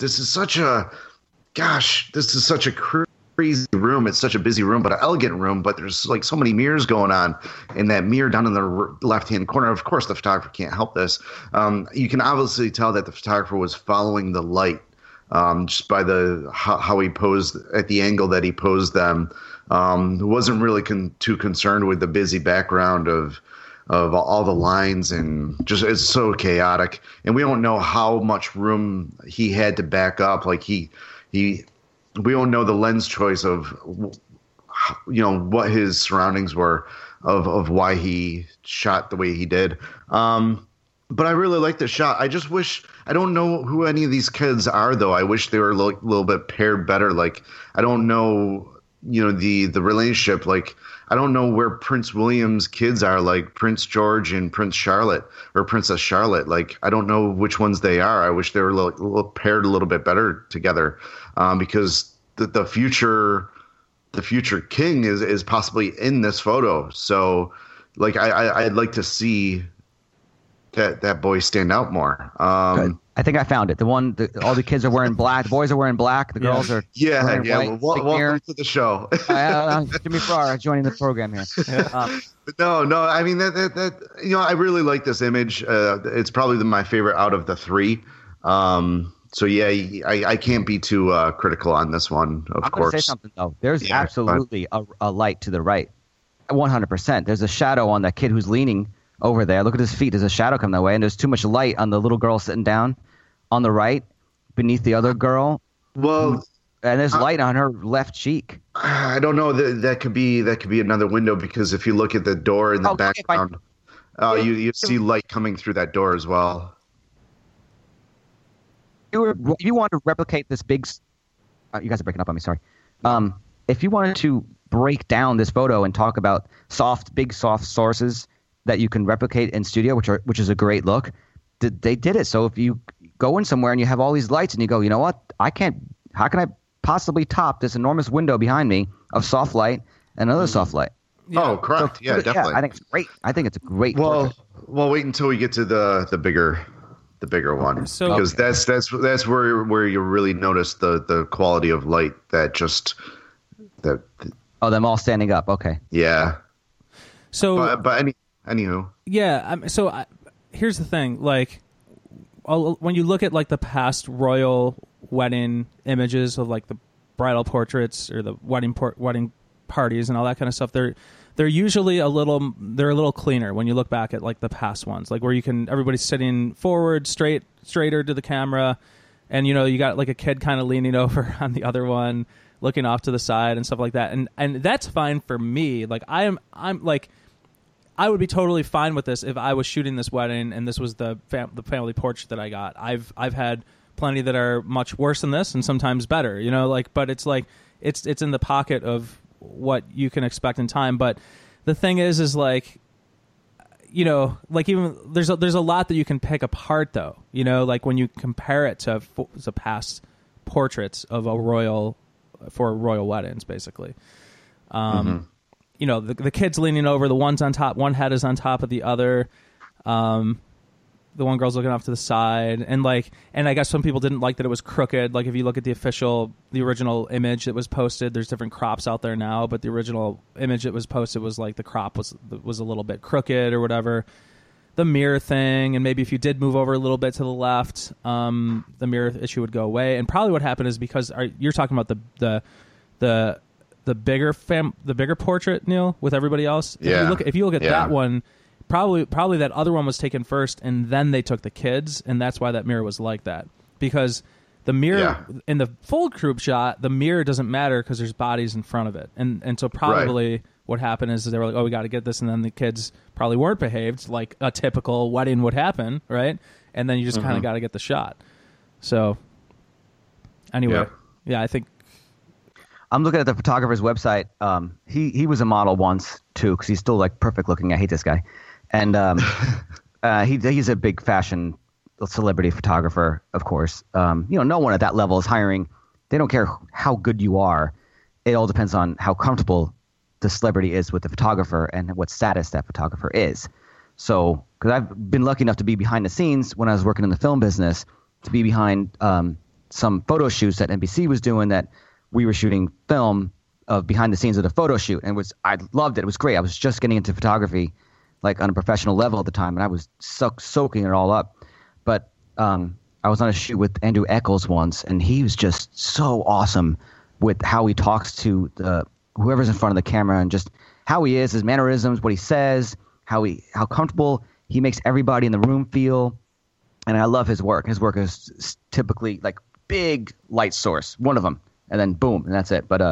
is such a. Gosh, this is such a crazy room. It's such a busy room, but an elegant room. But there's like so many mirrors going on, and that mirror down in the left-hand corner. Of course, the photographer can't help this. You can obviously tell that the photographer was following the light just by how he posed at the angle that he posed them. Wasn't really too concerned with the busy background of all the lines, and just it's so chaotic. And we don't know how much room he had to back up. Like we don't know the lens choice of, what his surroundings were of why he shot the way he did. But I really like the shot. I just wish, I don't know who any of these kids are though. I wish they were a little bit paired better. Like, I don't know, the relationship, like, I don't know where Prince William's kids are, like Prince George and Princess Charlotte. Like, I don't know which ones they are. I wish they were paired a little bit better together, because the future king is possibly in this photo. So, like, I'd like to see that boy stand out more. Good. I think I found it. All the kids are wearing black. The boys are wearing black. The girls are wearing white. Welcome to the show. Jimmy Ferrara joining the program here. No. I mean that. I really like this image. It's probably my favorite out of the three. So yeah, I can't be too critical on this one. I'm course. Say something though. There's absolutely a light to the right, 100%. There's a shadow on that kid who's leaning over there. Look at his feet. There's a shadow coming that way, and there's too much light on the little girl sitting down on the right, beneath the other girl. Well, and there's light on her left cheek. I don't know. That could be another window, because if you look at the door in the background, you see light coming through that door as well. If you want to replicate this big, you guys are breaking up on me. Sorry. If you wanted to break down this photo and talk about big soft sources that you can replicate in studio, which is a great look, they did it. So if you go in somewhere and you have all these lights and you go, you know what, how can I possibly top this enormous window behind me of soft light and another soft light? Yeah. Oh, correct. So, yeah, definitely. Yeah, I think it's great. I think it's a great. Well, portrait. Well, wait until we get to the bigger one, so, because that's where you really notice the quality of light that just that. Them all standing up. Okay. Yeah. So, but anywho. Yeah. Here's the thing. Like, when you look at like the past royal wedding images of like the bridal portraits or the wedding parties and all that kind of stuff, they're usually a little cleaner when you look back at like the past ones, like where you can everybody's sitting forward, straighter to the camera, and you know you got like a kid kind of leaning over on the other one, looking off to the side and stuff like that. And that's fine for me. Like I'm like I would be totally fine with this if I was shooting this wedding and this was the family portrait that I got. I've had plenty that are much worse than this and sometimes better, you know, like, but it's like it's in the pocket of what you can expect in time. But the thing is like, you know, like even there's a lot that you can pick apart though, you know, like when you compare it to past portraits of royal weddings, basically. You know, the kid's leaning over, the one's on top, one head is on top of the other. The one girl's looking off to the side, and I guess some people didn't like that it was crooked. Like if you look at the original image that was posted, there's different crops out there now, but the original image that was posted was like the crop was a little bit crooked or whatever. The mirror thing, and maybe if you did move over a little bit to the left, the mirror issue would go away. And probably what happened is because you're talking about the bigger portrait, Neil, with everybody else. Yeah. If you look at that one, probably that other one was taken first, and then they took the kids, and that's why that mirror was like that. Because the mirror in the full group shot, the mirror doesn't matter because there's bodies in front of it, and so probably. Right. What happened is they were like, oh, we got to get this. And then the kids probably weren't behaved like a typical wedding would happen, right? And then you just kind of got to get the shot. So anyway, I think. I'm looking at the photographer's website. He was a model once, too, because he's still like perfect looking. I hate this guy. And he's a big fashion celebrity photographer, of course. You know, no one at that level is hiring. They don't care how good you are. It all depends on how comfortable the celebrity is with the photographer and what status that photographer is. So, because I've been lucky enough to be behind the scenes when I was working in the film business, to be behind some photo shoots that NBC was doing, that we were shooting film of behind the scenes of the photo shoot, and I loved it. It was great. I was just getting into photography like on a professional level at the time, and I was soaking it all up. But I was on a shoot with Andrew Eccles once, and he was just so awesome with how he talks to the whoever's in front of the camera, and just how he is, his mannerisms, what he says, how comfortable he makes everybody in the room feel. And I love his work. His work is typically like big light source, one of them, and then boom, and that's it. But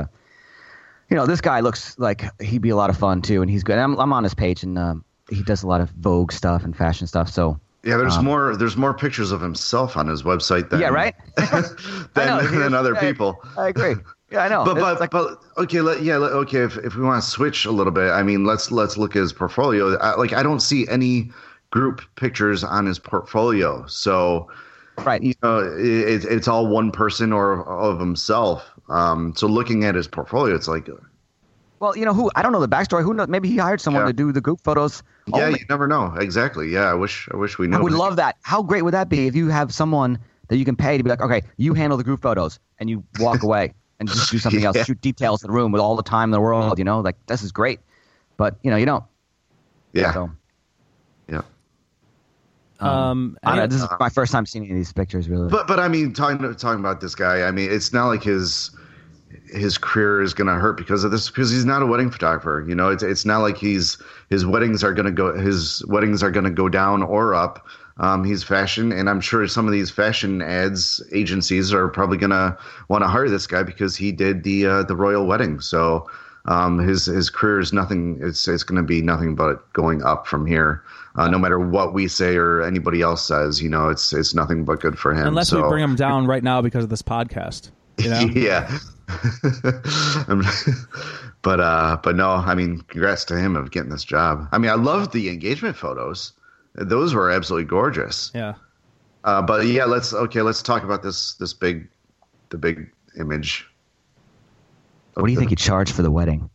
you know, this guy looks like he'd be a lot of fun too, and he's good. And I'm on his page, and he does a lot of Vogue stuff and fashion stuff. So yeah, there's more pictures of himself on his website than than other people. I agree. Yeah, I know. Okay. If we want to switch a little bit, I mean, let's look at his portfolio. I don't see any group pictures on his portfolio, so you know, it's all one person or of himself. So looking at his portfolio, it's like, well, you know, I don't know the backstory. Who knows? Maybe he hired someone to do the group photos. Yeah, you never know. Exactly. Yeah, I wish we knew. I would love that. How great would that be if you have someone that you can pay to be like, okay, you handle the group photos, and you walk away. And just do something else, shoot details in the room with all the time in the world, you know, like this is great. But, you know, you don't. Yeah. So, yeah. This is my first time seeing any of these pictures, really. But I mean, talking about this guy, I mean, it's not like his – his career is going to hurt because of this, because he's not a wedding photographer. You know, it's not like his weddings are going to go down or up. He's fashion, and I'm sure some of these fashion ads agencies are probably going to want to hire this guy because he did the royal wedding. So his career is nothing. It's going to be nothing but going up from here. No matter what we say or anybody else says, you know, it's nothing but good for him. Unless we bring him down right now because of this podcast. You know? Yeah. But no, I mean, congrats to him of getting this job. I mean, I loved the engagement photos. Those were absolutely gorgeous. Yeah. But yeah, let's talk about the big image. What do you think he charged for the wedding?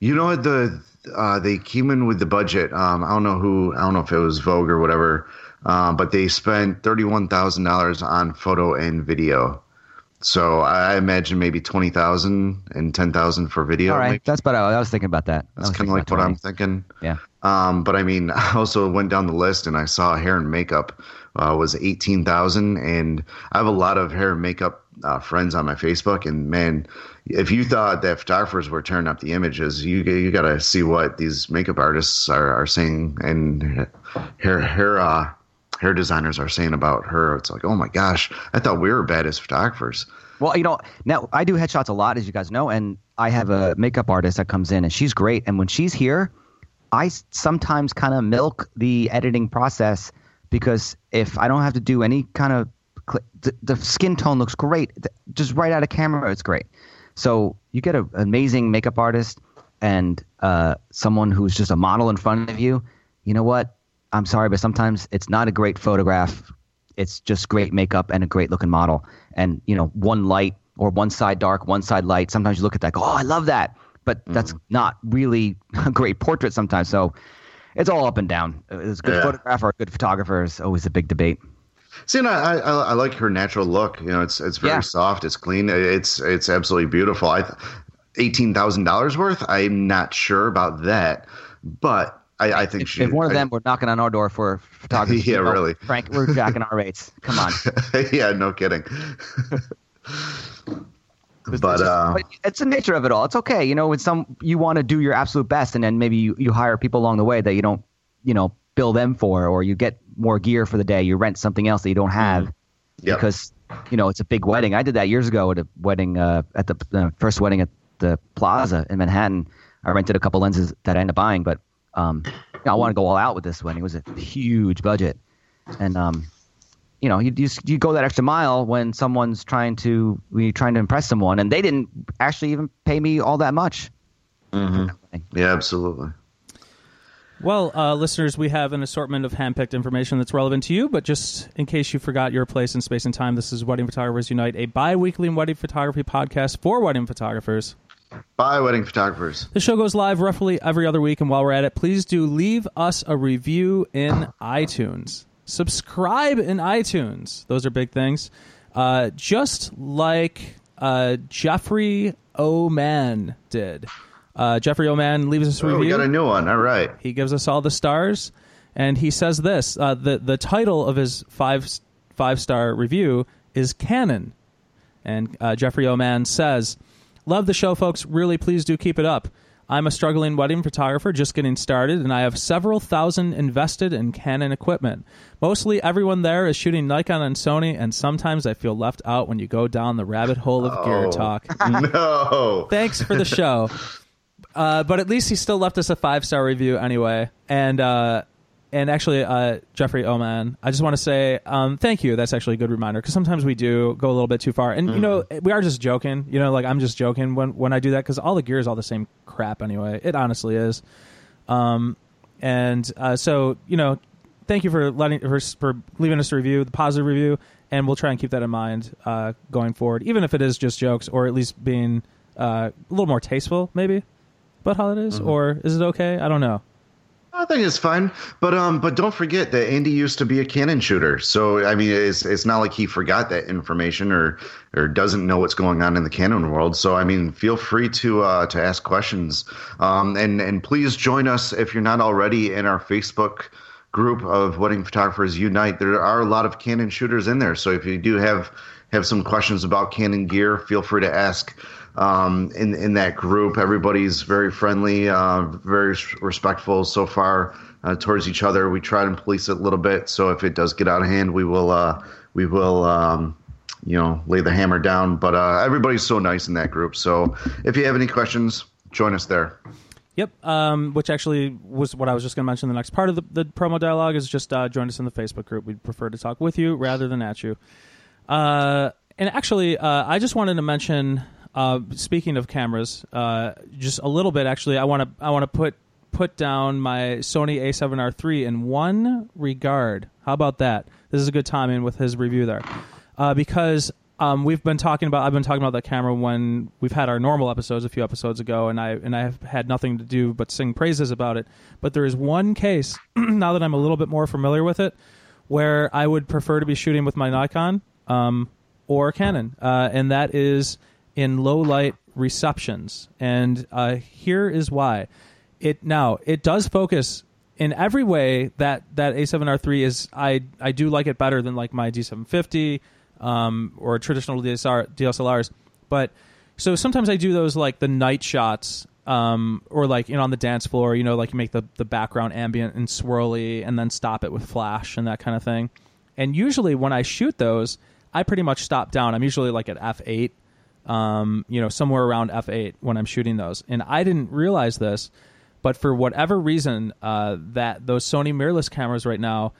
You know what, they came in with the budget. I don't know if it was Vogue or whatever. But they spent $31,000 on photo and video. So I imagine maybe $20,000 and $10,000 for video. All right, maybe. That's what I was thinking about that. That's kind of like what I'm thinking. Yeah. But I mean, I also went down the list and I saw hair and makeup was $18,000, and I have a lot of hair and makeup friends on my Facebook. And man, if you thought that photographers were tearing up the images, you got to see what these makeup artists are saying and hair designers are saying about her. It's like, oh my gosh, I thought we were bad as photographers. Well, you know, now I do headshots a lot, as you guys know, and I have a makeup artist that comes in, and she's great. And when she's here, I sometimes kind of milk the editing process, because if I don't have to do any kind of the skin tone looks great. Just right out of camera, it's great. So you get an amazing makeup artist and someone who's just a model in front of you. You know what? I'm sorry, but sometimes it's not a great photograph. It's just great makeup and a great looking model. And, you know, one light or one side dark, one side light. Sometimes you look at that, go, oh, I love that. But that's not really a great portrait sometimes. So it's all up and down. Is a good photographer or a good photographer is always a big debate. See, and I like her natural look. You know, it's very soft. It's clean. It's absolutely beautiful. $18,000 worth? I'm not sure about that. But I think if one of them were knocking on our door for photography, yeah, you know, really, Frank, we're jacking our rates. Come on. Yeah, no kidding. But it's the nature of it all. It's okay, you know. With some, you want to do your absolute best, and then maybe you hire people along the way that you don't, you know, bill them for, or you get more gear for the day. You rent something else that you don't have because you know it's a big wedding. I did that years ago at a wedding at the first wedding at the Plaza in Manhattan. I rented a couple lenses that I ended up buying, but. I want to go all out with this one. It was a huge budget, and you know, you go that extra mile when someone's trying to impress someone, and they didn't actually even pay me all that much. Mm-hmm. Yeah, absolutely. Well, listeners, we have an assortment of handpicked information that's relevant to you, but just in case you forgot your place in space and time, this is Wedding Photographers Unite, a bi-weekly wedding photography podcast for wedding photographers. Bye, wedding photographers. The show goes live roughly every other week, and while we're at it, please do leave us a review in iTunes. Subscribe in iTunes. Those are big things. Just like Jeffrey Oman did. Jeffrey Oman leaves us a review. We got a new one. All right. He gives us all the stars, and he says this. The title of his five-star review is Canon. And Jeffrey Oman says... Love the show, folks. Really, please do keep it up. I'm a struggling wedding photographer just getting started, and I have several thousand invested in Canon equipment. Mostly everyone there is shooting Nikon and Sony, and sometimes I feel left out when you go down the rabbit hole of gear talk. No. Thanks for the show. But at least he still left us a 5-star review anyway. And actually, Jeffrey Oman, I just want to say thank you. That's actually a good reminder, because sometimes we do go a little bit too far. And, you know, we are just joking. You know, like I'm just joking when I do that, because all the gear is all the same crap anyway. It honestly is. So, you know, thank you for leaving us a review, the positive review. And we'll try and keep that in mind going forward, even if it is just jokes, or at least being a little more tasteful maybe about how it is. Mm-hmm. Or is it okay? I don't know. I think it's fine, but don't forget that Andy used to be a Canon shooter. So I mean, it's not like he forgot that information or doesn't know what's going on in the Canon world. So I mean, feel free to ask questions, and please join us if you're not already in our Facebook group of Wedding Photographers Unite. There are a lot of Canon shooters in there, so if you do have some questions about Canon gear, feel free to ask. in that group. Everybody's very friendly, very respectful so far towards each other. We try and police it a little bit, so if it does get out of hand, we will you know, lay the hammer down. But everybody's so nice in that group. So if you have any questions, join us there. Yep, which actually was what I was just going to mention. The next part of the promo dialogue is just join us in the Facebook group. We'd prefer to talk with you rather than at you. And actually, I just wanted to mention, speaking of cameras, just a little bit. Actually, I want to put down my Sony a7R III in one regard. How about that? This is a good time in with his review there, because. I've been talking about that camera when we've had our normal episodes a few episodes ago, and I have had nothing to do but sing praises about it. But there is one case now that I'm a little bit more familiar with it, where I would prefer to be shooting with my Nikon or Canon, and that is in low light receptions. And here is why. It does focus in every way that a7R III is. I do like it better than like my D750. Or traditional DSLRs. But so sometimes I do those, like the night shots, or like, you know, on the dance floor, you know, like you make the background ambient and swirly and then stop it with flash and that kind of thing. And usually when I shoot those, I pretty much stop down. I'm usually like at F8, you know, somewhere around F8 when I'm shooting those. And I didn't realize this, but for whatever reason, that those Sony mirrorless cameras right now,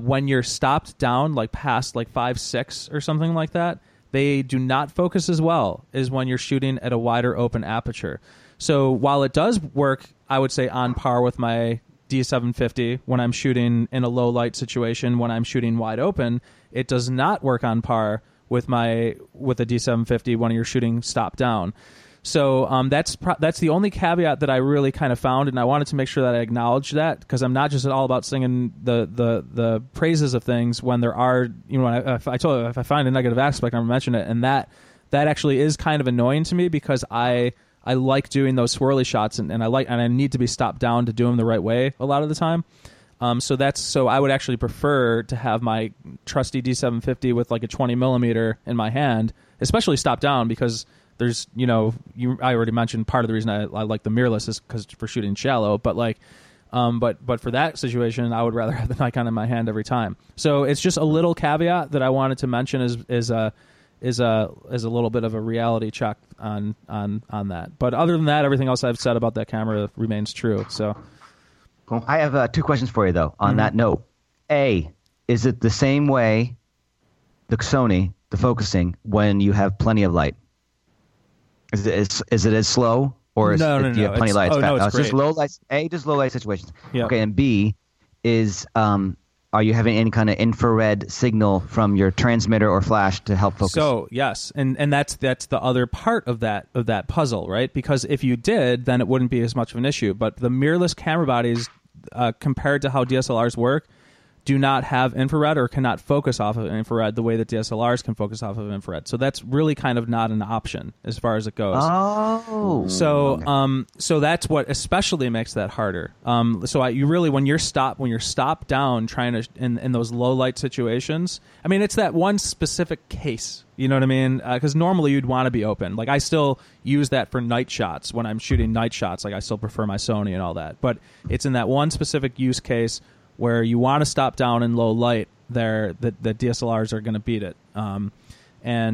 when you're stopped down, like past like 5.6 or something like that, they do not focus as well as when you're shooting at a wider open aperture. So while it does work, I would say on par with my D750 when I'm shooting in a low light situation, when I'm shooting wide open, it does not work on par with a D750 when you're shooting stop down. So that's the only caveat that I really kind of found, and I wanted to make sure that I acknowledged that, because I'm not just at all about singing the praises of things when there are, you know, if I told you, if I find a negative aspect, I'm going to mention it, and that actually is kind of annoying to me, because I like doing those swirly shots, and I need to be stopped down to do them the right way a lot of the time. So I would actually prefer to have my trusty D750 with like a 20 millimeter in my hand, especially stopped down, because. There's, you know, I already mentioned part of the reason I like the mirrorless is because for shooting shallow, but like, but for that situation, I would rather have the Nikon in my hand every time. So it's just a little caveat that I wanted to mention is a little bit of a reality check on that. But other than that, everything else I've said about that camera remains true. So, cool. I have two questions for you though. On that note, A, is it the same way the Sony, the focusing when you have plenty of light? Is it as slow, or is it plenty of lights? Oh, no, it's just low light. A, just low light situations. Yeah. Okay, and B is are you having any kind of infrared signal from your transmitter or flash to help focus? So yes, and that's the other part of that puzzle, right? Because if you did, then it wouldn't be as much of an issue. But the mirrorless camera bodies, compared to how DSLRs work, do not have infrared or cannot focus off of infrared the way that DSLRs can focus off of infrared. So that's really kind of not an option as far as it goes. Oh. So so that's what especially makes that harder. So when you're stopped down trying to in those low light situations. I mean, it's that one specific case. You know what I mean? Because normally you'd want to be open. Like I still use that for night shots when I'm shooting night shots. Like I still prefer my Sony and all that. But it's in that one specific use case where you want to stop down in low light there, the DSLRs are going to beat it. And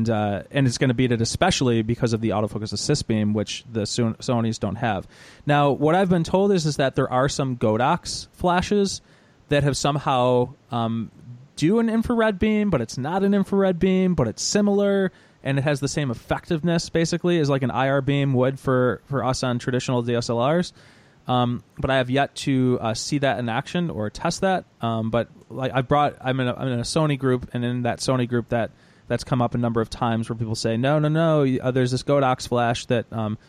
it's going to beat it especially because of the autofocus assist beam, which the Sonys don't have. Now, what I've been told is that there are some Godox flashes that have somehow do an infrared beam, but it's not an infrared beam, but it's similar, and it has the same effectiveness, basically, as like an IR beam would for us on traditional DSLRs. But I have yet to see that in action or test that. But like I'm in a Sony group, and in that Sony group that's come up a number of times where people say, no, there's this Godox flash that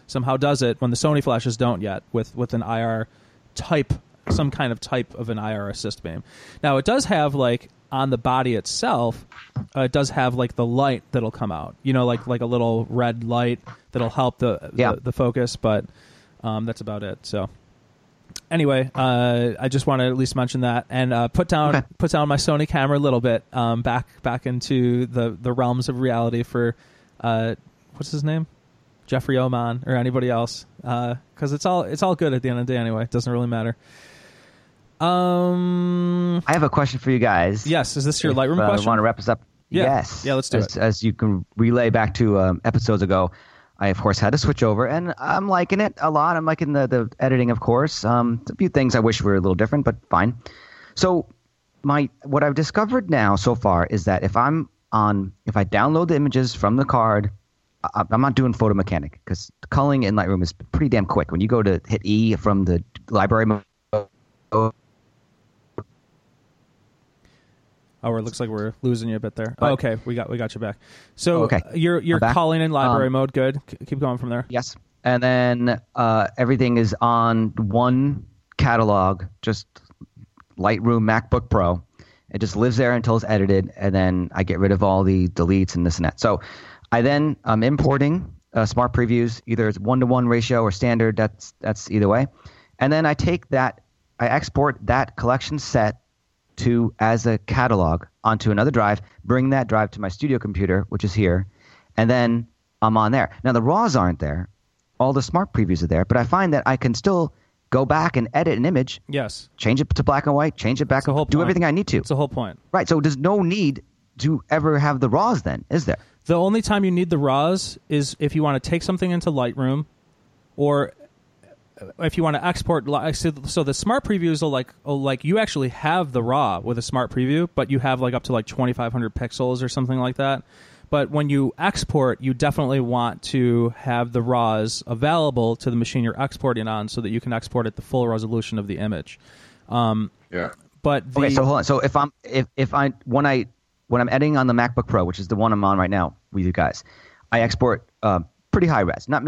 somehow does it when the Sony flashes don't yet with an IR type, some kind of type of an IR assist beam. Now it does have like on the body itself, it does have like the light that'll come out, you know, like a little red light that'll help the focus, but that's about it. So. Anyway, I just want to at least mention that and put down my Sony camera a little bit back into the realms of reality for what's his name? Jeffrey Oman or anybody else, because it's all good at the end of the day anyway. It doesn't really matter. I have a question for you guys. Yes, is this your Lightroom question? I want to wrap us up. Yeah. Yes. Yeah, let's do it. As you can relay back to episodes ago, I, of course, had to switch over, and I'm liking it a lot. I'm liking the editing, of course. A few things I wish were a little different, but fine. So what I've discovered now so far is that if I download the images from the card, I'm not doing Photo Mechanic because culling in Lightroom is pretty damn quick. When you go to hit E from the library mode. Oh, it looks like we're losing you a bit there. But, okay, we got you back. So okay. You're calling in library mode. Good. Keep going from there. Yes. And then everything is on one catalog, just Lightroom MacBook Pro. It just lives there until it's edited, and then I get rid of all the deletes and this and that. So I then am importing smart previews. Either it's 1-to-1 ratio or standard. That's either way. And then I take that. I export that collection set to as a catalog onto another drive, bring that drive to my studio computer, which is here, and then I'm on there. Now, the RAWs aren't there. All the smart previews are there, but I find that I can still go back and edit an image, yes, change it to black and white, change it back, do everything I need to. That's the whole point. Right, so there's no need to ever have the RAWs then, is there? The only time you need the RAWs is if you want to take something into Lightroom or if you want to export, so the smart previews will you actually have the raw with a smart preview, but you have up to 2,500 pixels or something like that. But when you export, you definitely want to have the raws available to the machine you're exporting on, so that you can export at the full resolution of the image. Yeah. But okay, so hold on. So when I'm editing on the MacBook Pro, which is the one I'm on right now with you guys, I export. Pretty high res, not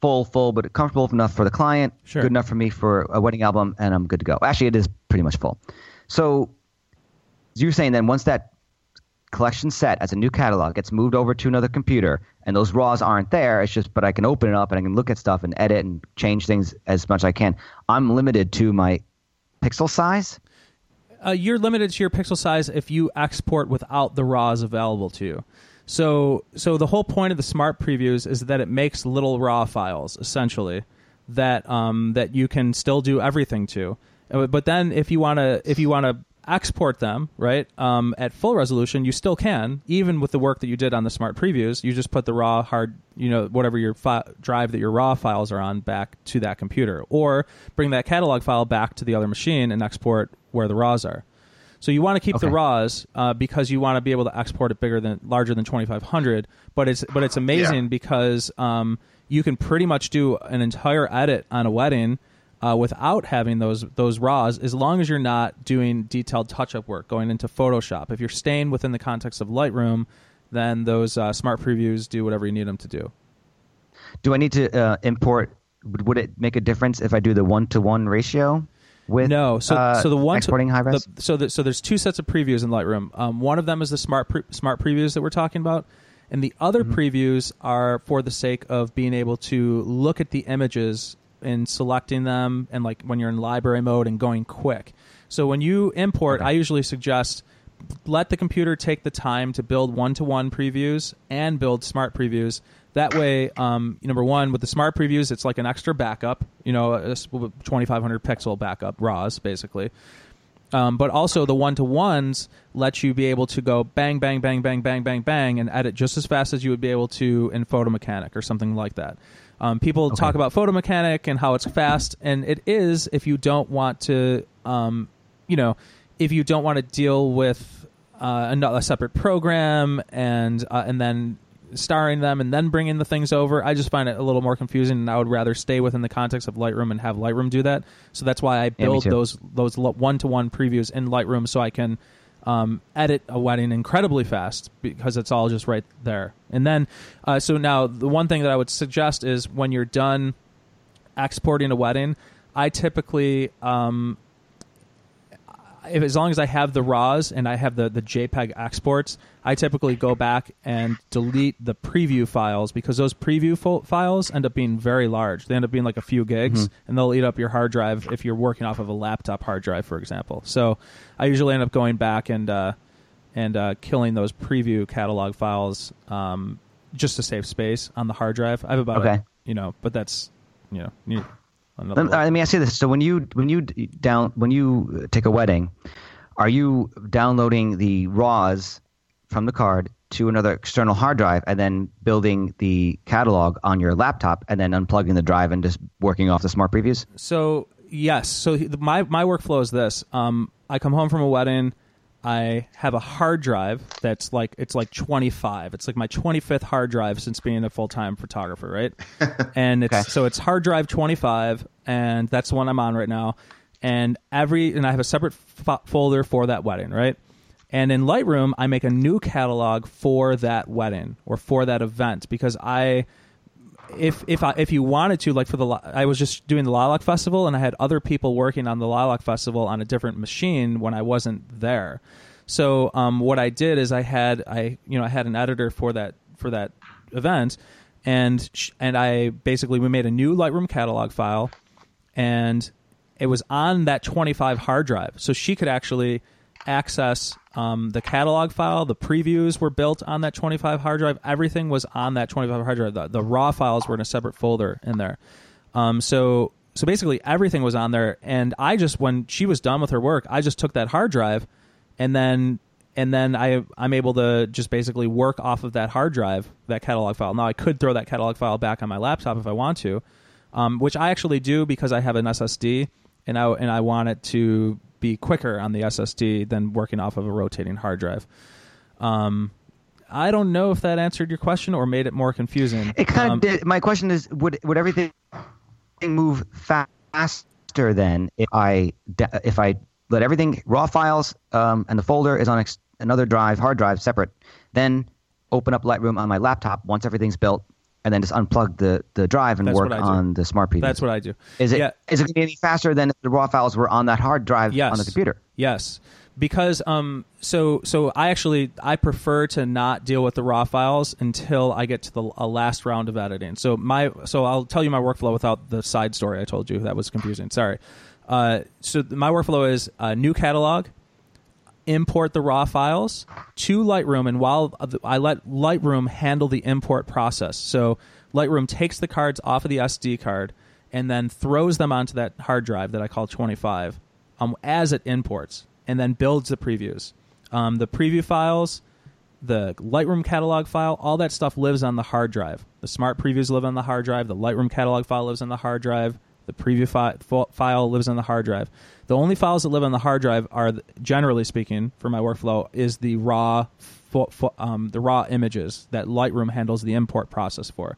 full, but comfortable enough for the client, sure. Good enough for me for a wedding album, and I'm good to go. Actually, it is pretty much full. So you're saying then once that collection set as a new catalog gets moved over to another computer and those RAWs aren't there, it's just, but I can open it up and I can look at stuff and edit and change things as much as I can. I'm limited to my pixel size? You're limited to your pixel size if you export without the RAWs available to you. So the whole point of the smart previews is that it makes little raw files, essentially, that you can still do everything to. But then if you wanna export them at full resolution, you still can, even with the work that you did on the smart previews. You just put the raw hard, whatever your drive that your raw files are on back to that computer, or bring that catalog file back to the other machine and export where the raws are. So you want to keep the RAWs because you want to be able to export it larger than 2,500. But it's amazing because you can pretty much do an entire edit on a wedding without having those RAWs, as long as you're not doing detailed touch-up work going into Photoshop. If you're staying within the context of Lightroom, then those smart previews do whatever you need them to do. Do I need to import? Would it make a difference if I do the 1-to-1 ratio? So the one exporting high res. So there's two sets of previews in Lightroom. One of them is the smart previews that we're talking about, and the other previews are for the sake of being able to look at the images and selecting them, and when you're in library mode and going quick. So when you import, I usually suggest let the computer take the time to build 1-to-1 previews and build smart previews. That way, number one, with the smart previews, it's like an extra backup, a 2,500 pixel backup, RAWs, basically. But also the 1-to-1s let you be able to go bang, bang, bang, bang, bang, bang, bang, and edit just as fast as you would be able to in Photo Mechanic or something like that. People talk about Photo Mechanic and how it's fast, and it is if you don't want to, if you don't want to deal with a separate program and then starring them and then bringing the things over. I just find it a little more confusing, and I would rather stay within the context of Lightroom and have Lightroom do that. So that's why I build those 1-to-1 previews in Lightroom, so I can edit a wedding incredibly fast because it's all just right there. And then so now the one thing that I would suggest is when you're done exporting a wedding, I typically as long as I have the RAWs and I have the JPEG exports, I typically go back and delete the preview files, because those preview files end up being very large. They end up being a few gigs, and they'll eat up your hard drive if you're working off of a laptop hard drive, for example. So I usually end up going back and killing those preview catalog files just to save space on the hard drive. I have about okay. But that's let me ask you this. So when you take a wedding, are you downloading the RAWs from the card to another external hard drive and then building the catalog on your laptop and then unplugging the drive and just working off the smart previews? So yes. So my workflow is this. I come home from a wedding. I have a hard drive that's like, it's like 25. It's like my 25th hard drive since being a full-time photographer, right? And it's, so it's hard drive 25, and that's the one I'm on right now. And I have a separate folder for that wedding, right? And in Lightroom, I make a new catalog for that wedding or for that event because if you wanted to, like I was just doing the Lilac Festival and I had other people working on the Lilac Festival on a different machine when I wasn't there. So what I did is I had an editor for that event, and I basically we made a new Lightroom catalog file, and it was on that 25 hard drive, so she could actually access the catalog file. The previews were built on that 25 hard drive. Everything was on that 25 hard drive. The raw files were in a separate folder in there. So basically everything was on there. And I just, when she was done with her work, I just took that hard drive, and then I'm able to just basically work off of that hard drive, that catalog file. Now I could throw that catalog file back on my laptop if I want to, which I actually do because I have an SSD and I want it to be quicker on the SSD than working off of a rotating hard drive. I don't know if that answered your question or made it more confusing. It kind of did. My question is, would everything move faster then if I let everything, raw files and the folder is on another drive, hard drive separate, then open up Lightroom on my laptop once everything's built and then just unplug the drive and work on the smart preview? That's what I do. Is it going to be any faster than if the raw files were on that hard drive on the computer? Yes, because so I prefer to not deal with the raw files until I get to the last round of editing. So I'll tell you my workflow without the side story I told you. That was confusing. Sorry. So my workflow is a new catalog, import the raw files to Lightroom, and while I let Lightroom handle the import process. So Lightroom takes the cards off of the SD card and then throws them onto that hard drive that I call 25 as it imports, and then builds the previews. The preview files, the Lightroom catalog file, all that stuff lives on the hard drive. The smart previews live on the hard drive. The Lightroom catalog file lives on the hard drive. The preview file lives on the hard drive. The only files that live on the hard drive are, generally speaking, for my workflow, is the raw images that Lightroom handles the import process for.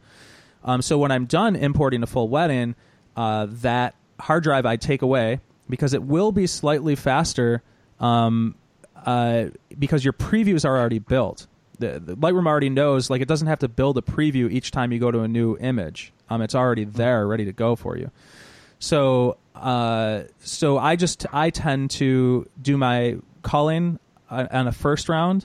So when I'm done importing a full wedding, that hard drive I take away because it will be slightly faster because your previews are already built. The Lightroom already knows, like, it doesn't have to build a preview each time you go to a new image. It's already there, ready to go for you. So I tend to do my culling on a first round,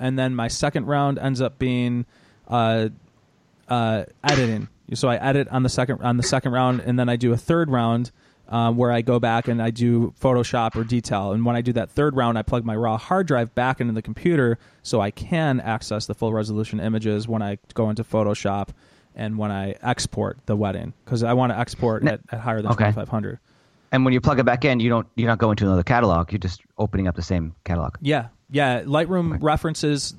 and then my second round ends up being editing. So I edit on the second round, and then I do a third round where I go back and I do Photoshop or detail. And when I do that third round, I plug my raw hard drive back into the computer so I can access the full resolution images when I go into Photoshop and when I export the wedding, because I want to export at higher than 2500. And when you plug it back in, you're not going to another catalog. You're just opening up the same catalog. Yeah. Lightroom references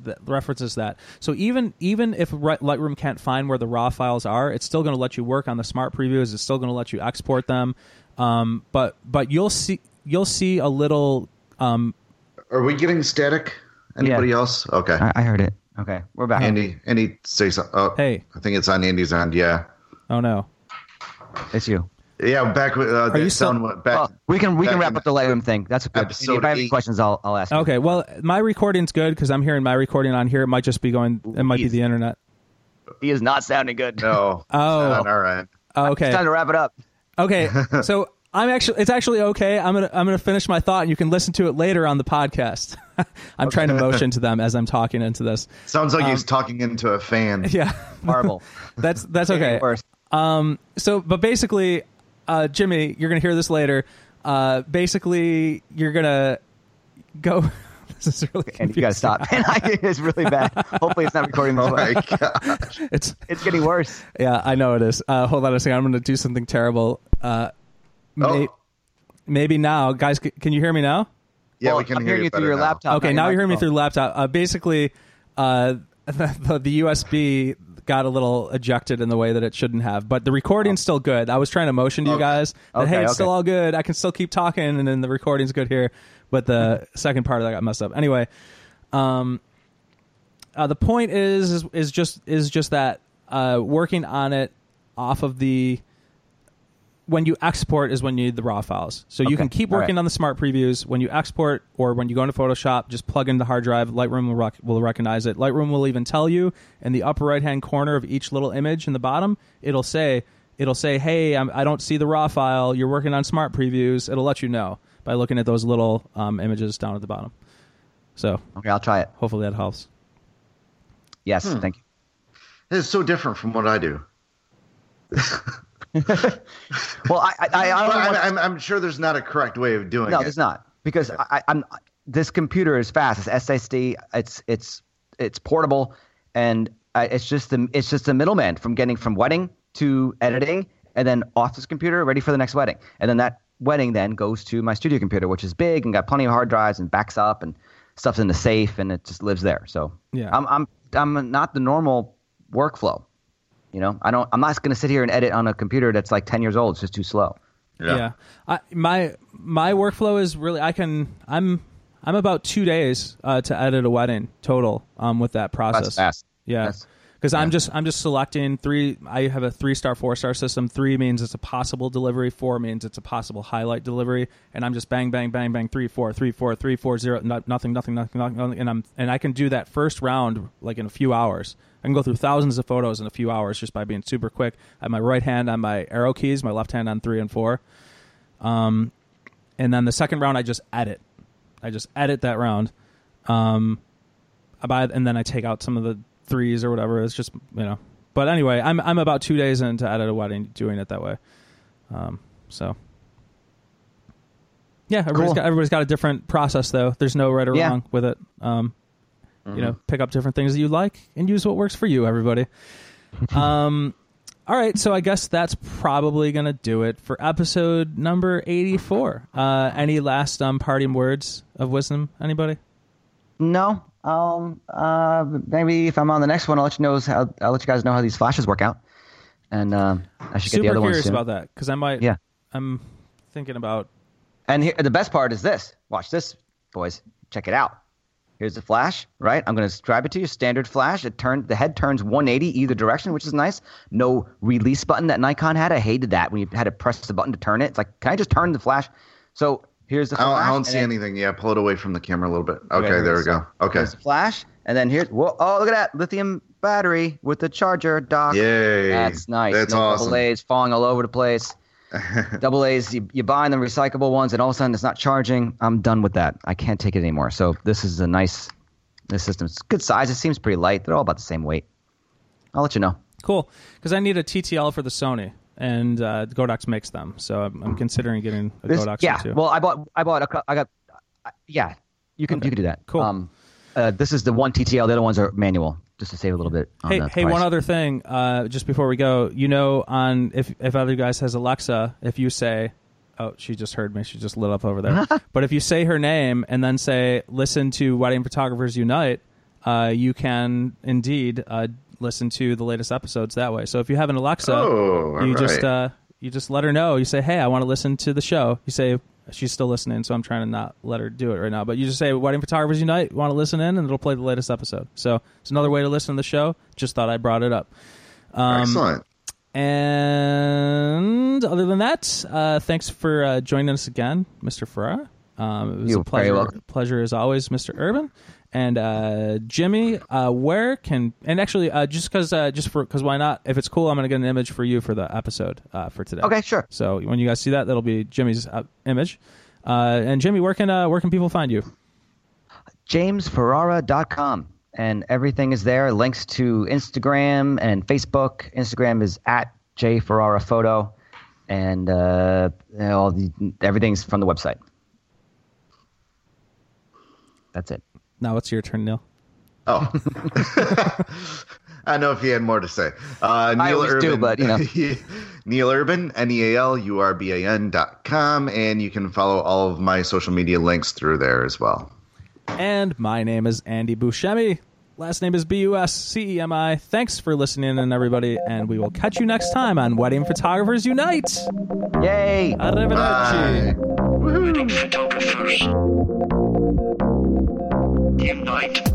that. So even if Lightroom can't find where the raw files are, it's still going to let you work on the smart previews. It's still going to let you export them. But you'll see a little. Are we getting static? Anybody else? Okay, I heard it. Okay, we're back. Andy, say something. Oh, hey. I think it's on Andy's end, yeah. Oh, no. It's you. Yeah, back with the sound went back. Well, we can wrap up the Lightroom thing. That's good. If I have any questions, I'll ask you. Okay, well, my recording's good because I'm hearing my recording on here. It might just be going, it might be the internet. He is not sounding good. No. Oh. All right. Okay. It's time to wrap it up. Okay, so it's actually okay. I'm gonna finish my thought, and you can listen to it later on the podcast. I'm trying to motion to them as I'm talking into this. Sounds like he's talking into a fan. Yeah, marble. That's okay. But basically, Jimmy, you're gonna hear this later. Basically, you're gonna go. This is really confusing. And you got to stop. And it's really bad. Hopefully it's not recording this way. Oh my gosh. It's getting worse. Yeah, I know it is. Hold on a second. I'm going to do something terrible. Maybe now. Guys, can you hear me now? Yeah, well, we can hear you through your laptop. Okay, now you're hearing me through the laptop. Basically, the USB got a little ejected in the way that it shouldn't have, but the recording's still good. I was trying to motion to you guys that, hey, it's still all good. I can still keep talking, and then the recording's good here. But the second part of that got messed up. Anyway, the point is just that working on it off of the when you export is when you need the raw files. So you can keep working on the smart previews. When you export or when you go into Photoshop, just plug in the hard drive. Lightroom will recognize it. Lightroom will even tell you in the upper right-hand corner of each little image in the bottom, it'll say, hey, I don't see the raw file. You're working on smart previews. It'll let you know by looking at those little images down at the bottom. So I'll try it. Hopefully that helps. Yes, thank you. It's so different from what I do. Well, I'm sure there's not a correct way of doing it. No, there's not, because this computer is fast. It's SSD. It's portable, and it's just the middleman from getting from wedding to editing, and then off this computer, ready for the next wedding, and then that wedding then goes to my studio computer, which is big and got plenty of hard drives and backs up and stuff's in the safe, and it just lives there. So yeah, I'm not the normal workflow. You know, I'm not going to sit here and edit on a computer that's like 10 years old. It's just too slow. Yeah. My workflow is really I'm about 2 days to edit a wedding total with that process. That's fast. Yeah. Because I'm just selecting three. I have a 3-star, 4-star system. 3 means it's a possible delivery. 4 means it's a possible highlight delivery. And I'm just bang, bang, bang, bang, 3, 4, 3, 4, 3, 4, 0, nothing. And I can do that first round like in a few hours. I can go through thousands of photos in a few hours just by being super quick. I have my right hand on my arrow keys, my left hand on 3 and 4, and then the second round I just edit that round, and then I take out some of the 3s or whatever. It's just, you know, but anyway, I'm about 2 days into edit a wedding doing it that way. So yeah, everybody's got a different process though. There's no right or wrong with it. You know, pick up different things that you like and use what works for you, everybody. All right, so I guess that's probably going to do it for episode number 84. Any last parting words of wisdom, anybody? No. Maybe if I'm on the next one, I'll let you guys know how these flashes work out. And I should get the other ones soon. Super curious about that, because I'm thinking about... And here, the best part is this. Watch this, boys. Check it out. Here's the flash, right? I'm going to describe it to you. Standard flash. The head turns 180 either direction, which is nice. No release button that Nikon had. I hated that when you had to press the button to turn it. It's like, can I just turn the flash? So here's the flash. I don't see anything. Yeah, pull it away from the camera a little bit. Okay, there we go. Okay. Here's the flash. And then here's, whoa, oh, look at that. Lithium battery with the charger dock. Yay. That's nice. That's awesome. Double A's falling all over the place. Double A's, you buy them recyclable ones, and all of a sudden it's not charging. I'm done with that. I can't take it anymore. So this is a nice, this system's good size. It seems pretty light. They're all about the same weight. I'll let you know. Cool, because I need a TTL for the Sony, and Godox makes them, so I'm considering getting a Godox too. Yeah, well, you can do that. Cool. This is the one TTL. The other ones are manual. Just to save a little bit on that price. Hey, one other thing, just before we go, you know, on if other guys has Alexa, if you say, oh, she just heard me, she just lit up over there. But if you say her name and then say, listen to Wedding Photographers Unite, you can indeed listen to the latest episodes that way. So if you have an Alexa, you just let her know. You say, hey, I want to listen to the show. You say, she's still listening, so I'm trying to not let her do it right now. But you just say, Wedding Photographers Unite, want to listen in, and it'll play the latest episode. So it's another way to listen to the show. Just thought I brought it up. Excellent. And other than that, thanks for joining us again, Mr. Ferrara. It was a pleasure. Pleasure as always, Mr. Urban. And Jimmy, why not? If it's cool, I'm going to get an image for you for the episode for today. Okay, sure. So when you guys see that, that'll be Jimmy's image. And Jimmy, where can people find you? JamesFerrara.com, and everything is there. Links to Instagram and Facebook. Instagram is @JFerraraPhoto, and everything's from the website. That's it. Now it's your turn, Neil. Oh. I don't know if he had more to say. Neil Urban, do, but you know. Neil Urban, NeilUrban.com, and you can follow all of my social media links through there as well. And my name is Andy Buscemi. Last name is B-U-S-C-E-M-I. Thanks for listening, and everybody, and we will catch you next time on Wedding Photographers Unite. Yay! Arrivederci. Bye. Wedding Photographers Unite.